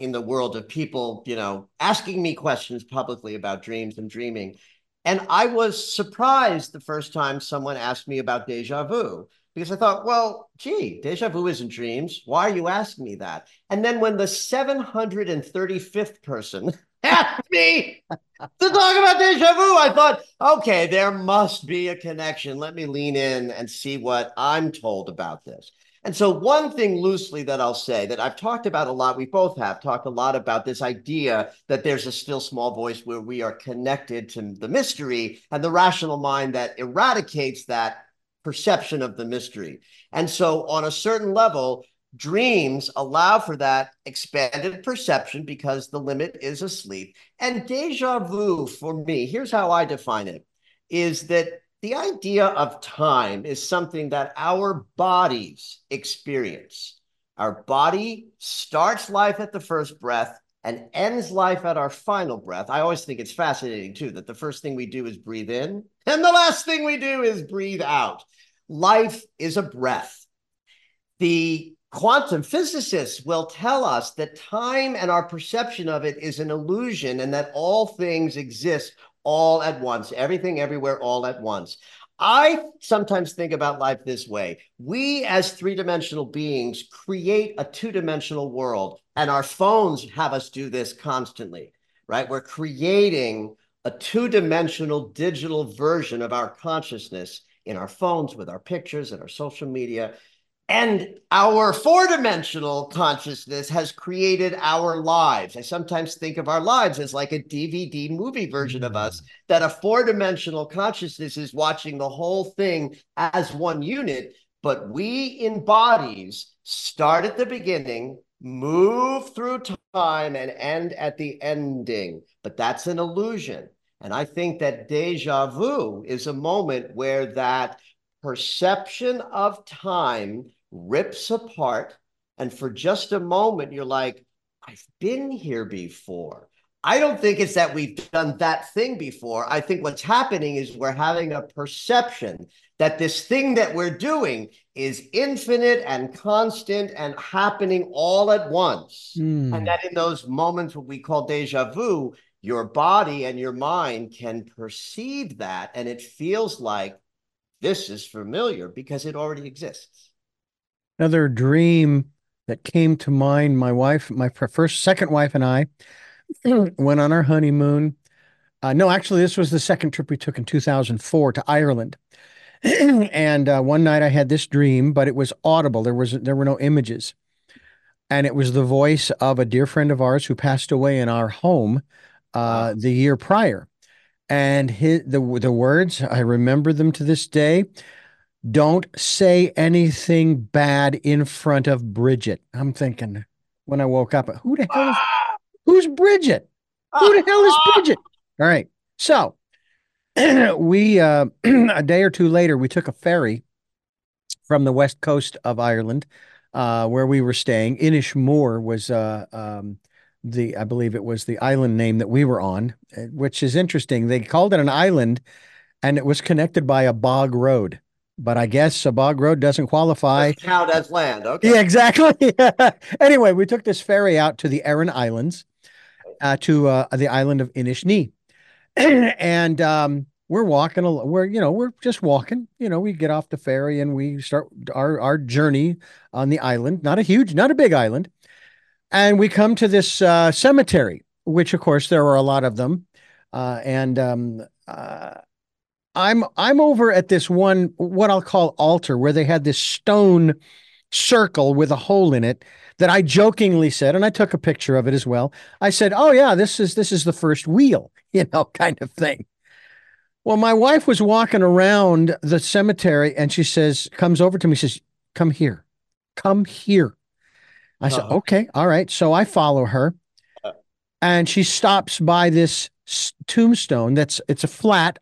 in the world of people, you know, asking me questions publicly about dreams and dreaming. And I was surprised the first time someone asked me about déjà vu. Because I thought, well, gee, déjà vu isn't dreams. Why are you asking me that? And then when the 735th person asked me to talk about déjà vu, I thought, okay, there must be a connection. Let me lean in and see what I'm told about this. And so one thing loosely that I'll say that I've talked about a lot, we both have talked a lot about this idea that there's a still small voice where we are connected to the mystery and the rational mind that eradicates that perception of the mystery. And so on a certain level, dreams allow for that expanded perception because the limit is asleep. And déjà vu for me, here's how I define it, is that the idea of time is something that our bodies experience. Our body starts life at the first breath and ends life at our final breath. I always think it's fascinating too, that the first thing we do is breathe in and the last thing we do is breathe out. Life is a breath. The quantum physicists will tell us that time and our perception of it is an illusion and that all things exist all at once, everything, everywhere, all at once. I sometimes think about life this way. We as three-dimensional beings create a two-dimensional world, and our phones have us do this constantly, right? We're creating a two-dimensional digital version of our consciousness in our phones with our pictures and our social media. And our four-dimensional consciousness has created our lives. I sometimes think of our lives as like a DVD movie version of us, that a four-dimensional consciousness is watching the whole thing as one unit. But we in bodies start at the beginning, move through time, and end at the ending. But that's an illusion. And I think that déjà vu is a moment where that perception of time rips apart, and for just a moment you're like, I've been here before. I don't think it's that we've done that thing before. I think what's happening is we're having a perception that this thing that we're doing is infinite and constant and happening all at once. And that in those moments, what we call déjà vu, your body and your mind can perceive that, and it feels like this is familiar because it already exists. Another dream that came to mind, my wife, my second wife and I went on our honeymoon. No, actually, this was the second trip we took in 2004 to Ireland. And one night I had this dream, but it was audible. There were no images. And it was the voice of a dear friend of ours who passed away in our home the year prior. And the words, I remember them to this day: don't say anything bad in front of Bridget. I'm thinking when I woke up, who's Bridget? Who the hell is Bridget? All right. So we, a day or two later, we took a ferry from the west coast of Ireland where we were staying. Inishmore was I believe it was the island name that we were on, which is interesting. They called it an island, and it was connected by a bog road. But I guess a bog road doesn't qualify. Doesn't count as land. Okay. Yeah, exactly. Anyway, we took this ferry out to the Aran Islands, to the island of Inishni, and we're walking. We're just walking. We get off the ferry and we start our journey on the island. Not a big island. And we come to this cemetery, which, of course, there are a lot of them. I'm over at this one, what I'll call altar, where they had this stone circle with a hole in it that I jokingly said, and I took a picture of it as well. I said, oh, yeah, this is the first wheel, kind of thing. Well, my wife was walking around the cemetery, and she comes over to me, says, come here, come here. I said, okay, all right. So I follow her, and she stops by this tombstone. It's a flat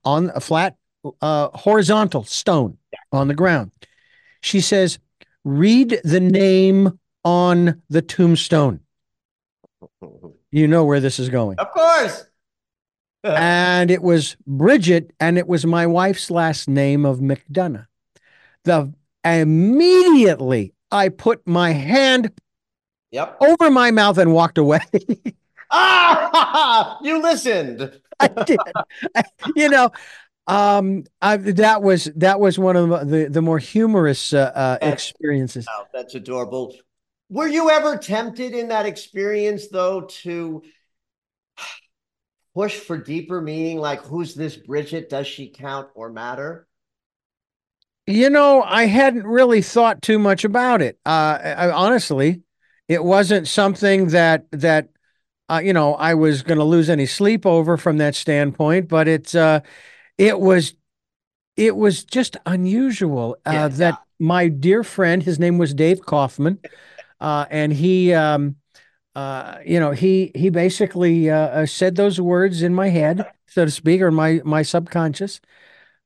horizontal stone on the ground. She says, read the name on the tombstone. You know where this is going. Of course. And it was Bridget, and it was my wife's last name of McDonough. Immediately I put my hand over my mouth and walked away. You listened. I did. That was one of the more humorous experiences. Oh, that's adorable. Were you ever tempted in that experience, though, to push for deeper meaning, like, who's this Bridget? Does she count or matter? I hadn't really thought too much about it. Honestly, it wasn't something that I was going to lose any sleep over from that standpoint, but it was just unusual that my dear friend, his name was Dave Kaufman, and he basically said those words in my head, so to speak, or my subconscious.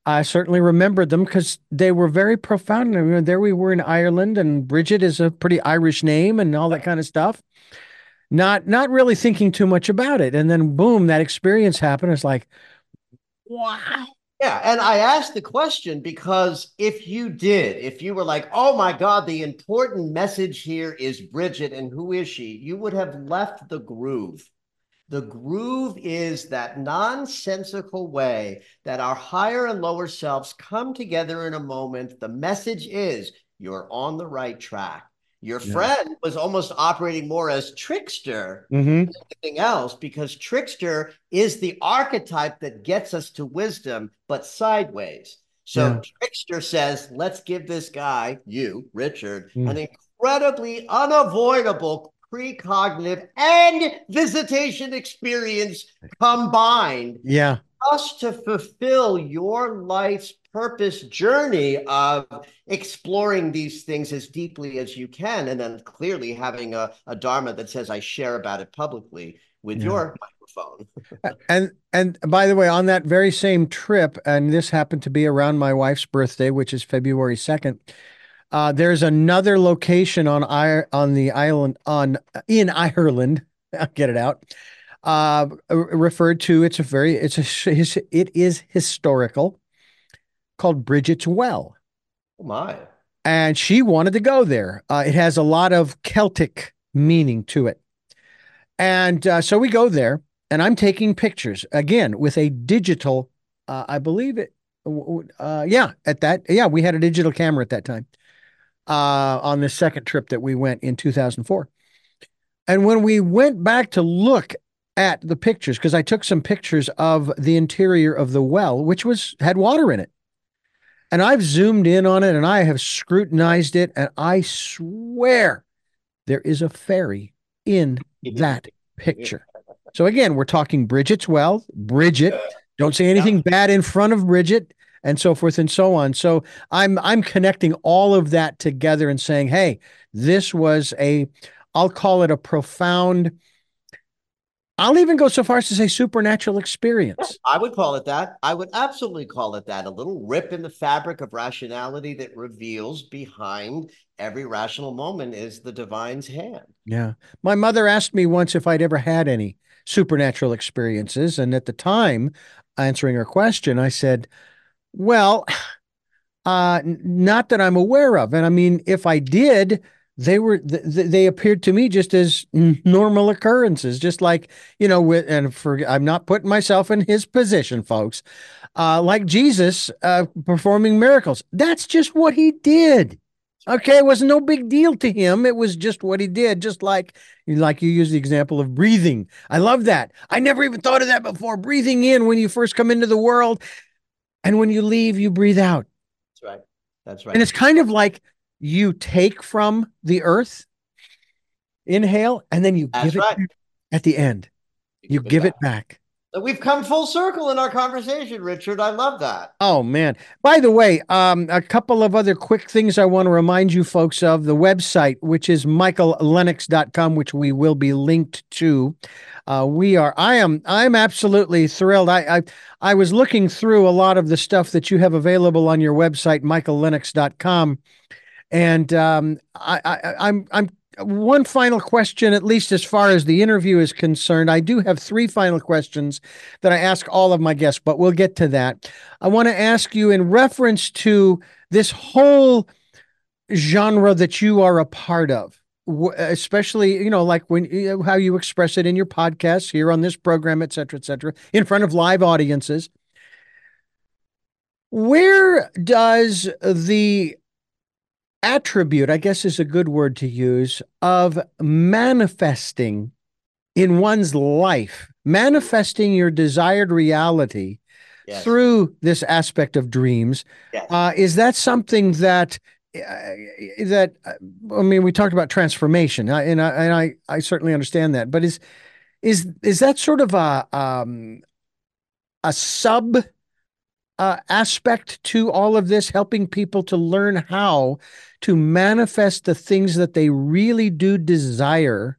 I certainly remembered them because they were very profound. I mean, there we were in Ireland, and Bridget is a pretty Irish name and all that kind of stuff. Not really thinking too much about it. And then, boom, that experience happened. It's like, wow. Yeah, and I asked the question because if you were like, oh, my God, the important message here is Bridget and who is she, you would have left the groove. The groove is that nonsensical way that our higher and lower selves come together in a moment. The message is you're on the right track. Your friend was almost operating more as trickster than anything else, because trickster is the archetype that gets us to wisdom, but sideways. So Trickster says, let's give this guy, you, Richard, an incredibly unavoidable precognitive and visitation experience combined. Yeah. Just to fulfill your life's purpose journey of exploring these things as deeply as you can. And then clearly having a dharma that says, I share about it publicly with your microphone. And by the way, on that very same trip, and this happened to be around my wife's birthday, which is February 2nd, there's another location in Ireland. I'll get it out. Referred to, it is historical, called Bridget's Well. Oh my. And she wanted to go there. It has a lot of Celtic meaning to it. And so we go there, and I'm taking pictures again with a digital, I believe it. We had a digital camera at that time on the second trip that we went in 2004. And when we went back to look at the pictures, because I took some pictures of the interior of the well, which had water in it. And I've zoomed in on it, and I have scrutinized it, and I swear there is a fairy in that picture. So again, we're talking Bridget's Well. Bridget, don't say anything bad in front of Bridget, and so forth and so on. So I'm connecting all of that together and saying, hey, this was I'll call it a profound, I'll even go so far as to say supernatural experience. I would call it that. I would absolutely call it that. A little rip in the fabric of rationality that reveals behind every rational moment is the divine's hand. Yeah. My mother asked me once if I'd ever had any supernatural experiences. And at the time, answering her question, I said, well, not that I'm aware of. And I mean, if I did, they appeared to me just as normal occurrences, just like, I'm not putting myself in his position, folks, like Jesus performing miracles. That's just what he did. Okay. It was no big deal to him. It was just what he did. Just like you use the example of breathing. I love that. I never even thought of that before. Breathing in when you first come into the world, and when you leave, you breathe out. That's right. That's right. And it's kind of like, you take from the earth, inhale, and then you give it at the end. You give it back. So we've come full circle in our conversation, Richard. I love that. Oh, man. By the way, a couple of other quick things I want to remind you folks of. The website, which is michaellennox.com, which we will be linked to. I'm absolutely thrilled. I was looking through a lot of the stuff that you have available on your website, michaellennox.com. And I'm one final question, at least as far as the interview is concerned. I do have three final questions that I ask all of my guests, but we'll get to that. I want to ask you, in reference to this whole genre that you are a part of, especially, how you express it in your podcasts, here on this program, et cetera, in front of live audiences. Where does the attribute, I guess is a good word to use, of manifesting in one's life, manifesting your desired reality through this aspect of dreams. Yes. Is that something that I mean, we talked about transformation, and I certainly understand that, but is that sort of a sub aspect to all of this, helping people to learn how to manifest the things that they really do desire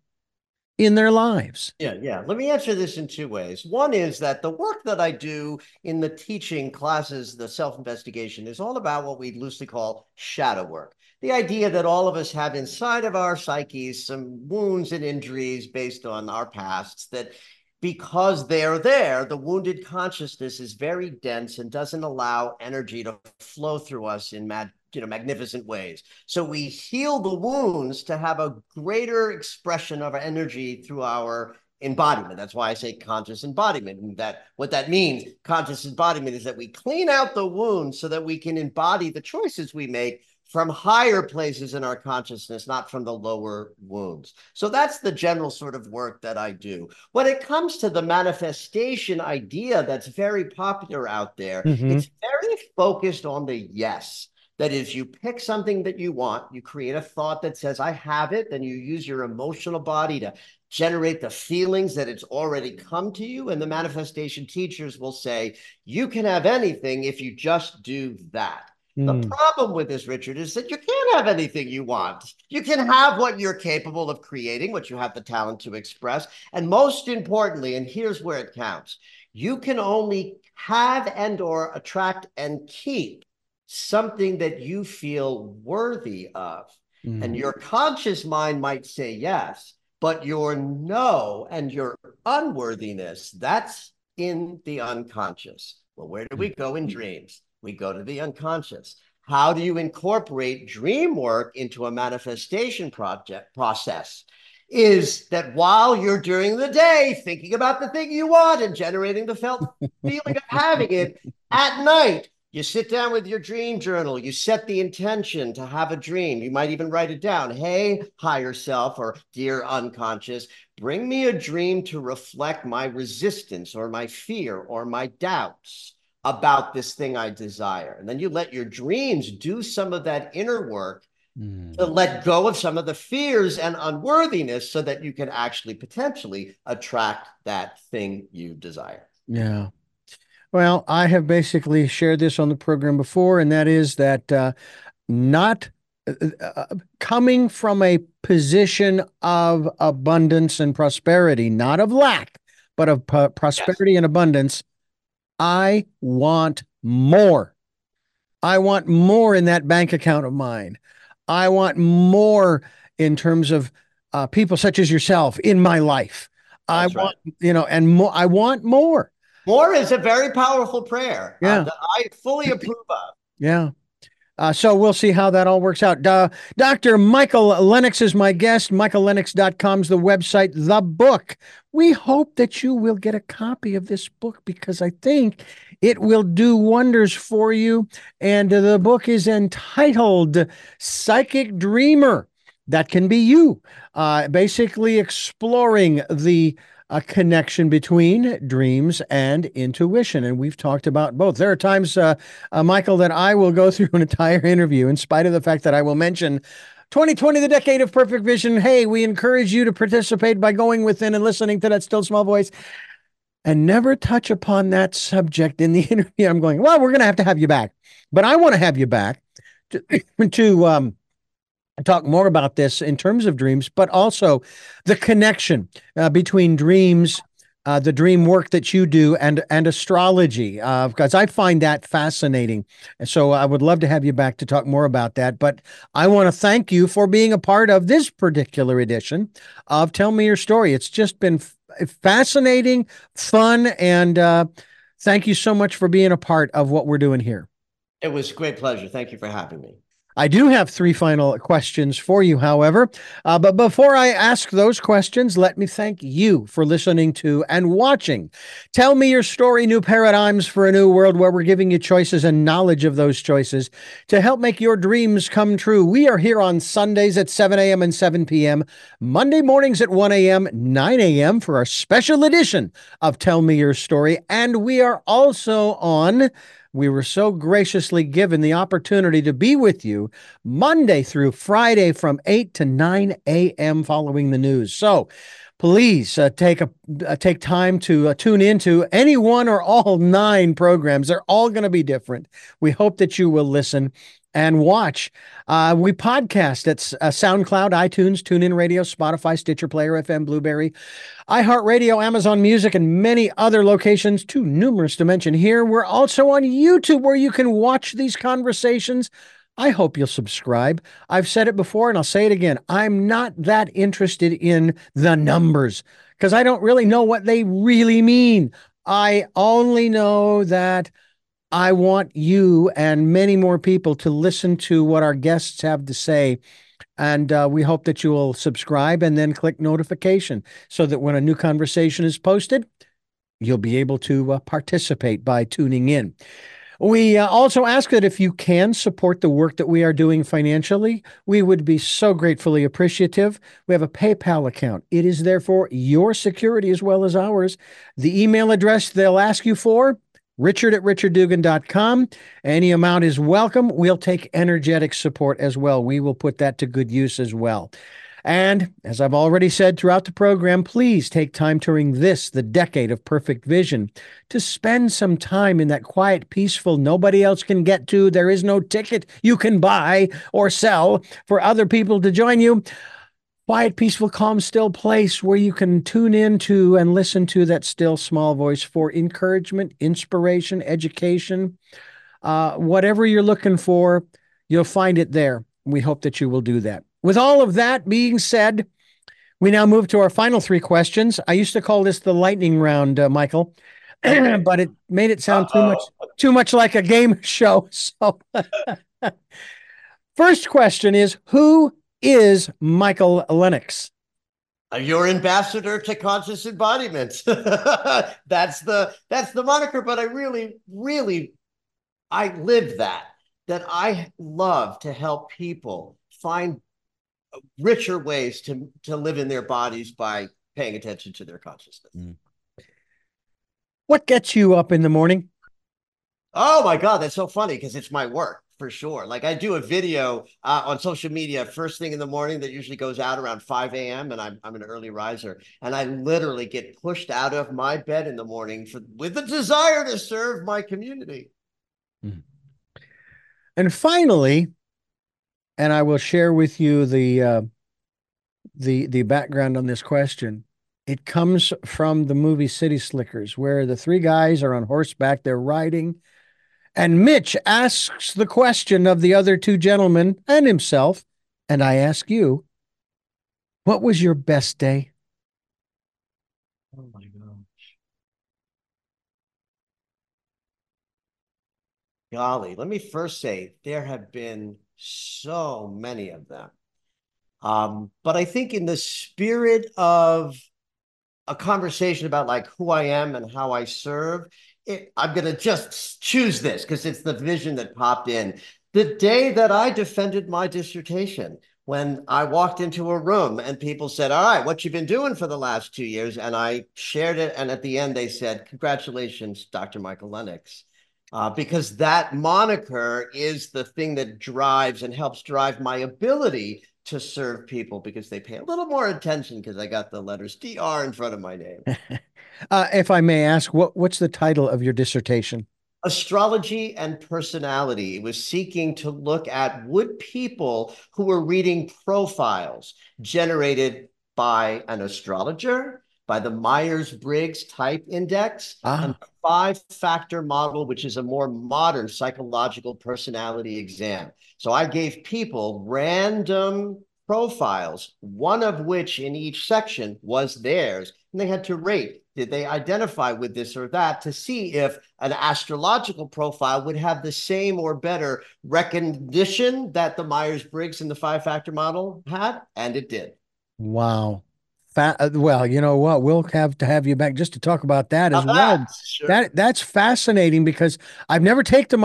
in their lives? Yeah. Let me answer this in two ways. One is that the work that I do in the teaching classes, the self-investigation, is all about what we loosely call shadow work. The idea that all of us have inside of our psyches some wounds and injuries based on our pasts that, because they're there, the wounded consciousness is very dense and doesn't allow energy to flow through us in magnificent ways. So we heal the wounds to have a greater expression of our energy through our embodiment. That's why I say conscious embodiment. And what that means, conscious embodiment, is that we clean out the wounds so that we can embody the choices we make from higher places in our consciousness, not from the lower wombs. So that's the general sort of work that I do. When it comes to the manifestation idea that's very popular out there, it's very focused on the yes. That is, you pick something that you want, you create a thought that says, I have it, then you use your emotional body to generate the feelings that it's already come to you. And the manifestation teachers will say, you can have anything if you just do that. The problem with this, Richard, is that you can't have anything you want. You can have what you're capable of creating, what you have the talent to express. And most importantly, and here's where it counts, you can only have and or attract and keep something that you feel worthy of. And your conscious mind might say yes, but your no and your unworthiness, that's in the unconscious. Well, where do we go in dreams? We go to the unconscious. How do you incorporate dream work into a manifestation process? Is that while you're during the day thinking about the thing you want and generating the felt feeling of having it, at night, you sit down with your dream journal. You set the intention to have a dream. You might even write it down. Hey, higher self or dear unconscious, bring me a dream to reflect my resistance or my fear or my doubts about this thing I desire. And then you let your dreams do some of that inner work to let go of some of the fears and unworthiness so that you can actually potentially attract that thing you desire. Yeah. Well, I have basically shared this on the program before, and that is that coming from a position of abundance and prosperity, not of lack, but of prosperity and abundance, I want more. I want more in that bank account of mine. I want more in terms of people such as yourself in my life. That's I want, you know, and more. I want more. More is a very powerful prayer. Yeah, that I fully approve of. Yeah. So we'll see how that all works out. Dr. Michael Lennox is my guest. michaellennox.com is the website, the book. We hope that you will get a copy of this book because I think it will do wonders for you. And the book is entitled Psychic Dreamer. That can be you. Basically exploring the a connection between dreams and intuition. And we've talked about both. There are times, Michael, that I will go through an entire interview in spite of the fact that I will mention 2020, the decade of perfect vision. Hey, we encourage you to participate by going within and listening to that still small voice and never touch upon that subject in the interview. I'm going, well, we're going to have you back, but I want to have you back to talk more about this in terms of dreams, but also the connection between dreams, the dream work that you do, and astrology, because I find that fascinating. And so I would love to have you back to talk more about that. But I want to thank you for being a part of this particular edition of Tell Me Your Story. It's just been fascinating, fun, and thank you so much for being a part of what we're doing here. It was a great pleasure. Thank you for having me. I do have three final questions for you, however, but before I ask those questions, let me thank you for listening to and watching Tell Me Your Story, New Paradigms for a New World, where we're giving you choices and knowledge of those choices to help make your dreams come true. We are here on Sundays at 7 a.m. and 7 p.m., Monday mornings at 1 a.m., 9 a.m. for our special edition of Tell Me Your Story, and we are also on... We were so graciously given the opportunity to be with you Monday through Friday from 8 to 9 a.m. following the news. So please take time to tune into any one or all nine programs. They're all going to be different. We hope that you will listen and watch. We podcast at SoundCloud, iTunes, TuneIn Radio, Spotify, Stitcher, Player FM, Blueberry, iHeartRadio, Amazon Music, and many other locations, too numerous to mention here. We're also on YouTube where you can watch these conversations. I hope you'll subscribe. I've said it before and I'll say it again. I'm not that interested in the numbers because I don't really know what they really mean. I only know that I want you and many more people to listen to what our guests have to say. And we hope that you will subscribe and then click notification so that when a new conversation is posted, you'll be able to participate by tuning in. We also ask that if you can support the work that we are doing financially, we would be so gratefully appreciative. We have a PayPal account. It is therefore your security as well as ours. The email address they'll ask you for, richard@richarddugan.com. Any amount is welcome. We'll take energetic support as well. We will put that to good use as well. And as I've already said throughout the program, please take time during this, the decade of perfect vision, to spend some time in that quiet, peaceful, nobody else can get to, there is no ticket you can buy or sell for other people to join you. Quiet, peaceful, calm, still place where you can tune into and listen to that still small voice for encouragement, inspiration, education, whatever you're looking for, you'll find it there. We hope that you will do that. With all of that being said, we now move to our final three questions. I used to call this the lightning round, Michael, but it made it sound too much like a game show. So first question is, who is Michael Lennox? Your ambassador to conscious embodiment. That's the moniker, but I really live that I love to help people find richer ways to live in their bodies by paying attention to their consciousness. What gets you up in the morning? Oh my God, that's so funny because it's my work for sure. Like I do a video on social media first thing in the morning that usually goes out around 5 a.m. and I'm an early riser, and I literally get pushed out of my bed in the morning with the desire to serve my community. And finally, and I will share with you the background on this question. It comes from the movie City Slickers, where the three guys are on horseback, they're riding, and Mitch asks the question of the other two gentlemen and himself, and I ask you, what was your best day? Oh my gosh. Golly, let me first say there have been so many of them. But I think in the spirit of a conversation about like who I am and how I serve, I'm going to just choose this because it's the vision that popped in. The day that I defended my dissertation, when I walked into a room and people said, all right, what you've been doing for the last 2 years? And I shared it. And at the end, they said, congratulations, Dr. Michael Lennox. Because that moniker is the thing that drives and helps drive my ability to serve people because they pay a little more attention because I got the letters DR in front of my name. If I may ask, what's the title of your dissertation? Astrology and Personality. It was seeking to look at would people who were reading profiles generated by an astrologer, by the Myers-Briggs Type Index, and the 5-factor model, which is a more modern psychological personality exam. So I gave people random profiles, one of which in each section was theirs, and they had to rate. Did they identify with this or that to see if an astrological profile would have the same or better recognition that the Myers-Briggs and the 5-factor model had? And it did. Wow. Well, you know what? We'll have to have you back just to talk about that as well. Sure. That's fascinating because I've never taken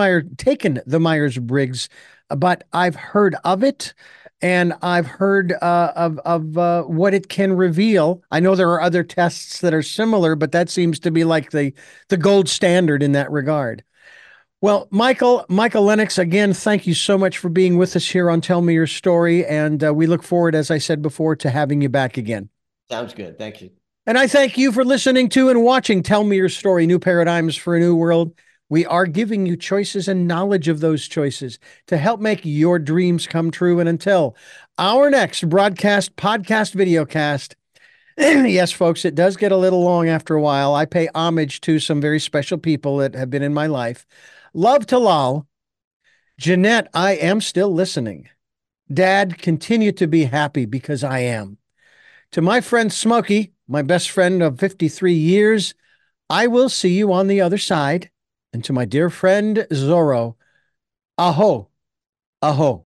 the Myers-Briggs, but I've heard of it, and I've heard of what it can reveal. I know there are other tests that are similar, but that seems to be like the gold standard in that regard. Well, Michael Lennox, again, thank you so much for being with us here on Tell Me Your Story, and we look forward, as I said before, to having you back again. Sounds good. Thank you. And I thank you for listening to and watching Tell Me Your Story, New Paradigms for a New World. We are giving you choices and knowledge of those choices to help make your dreams come true. And until our next broadcast, podcast, videocast, yes, folks, it does get a little long after a while. I pay homage to some very special people that have been in my life. Love to Lal. Jeanette, I am still listening. Dad, continue to be happy because I am. To my friend Smokey, my best friend of 53 years, I will see you on the other side. And to my dear friend Zorro, aho, aho.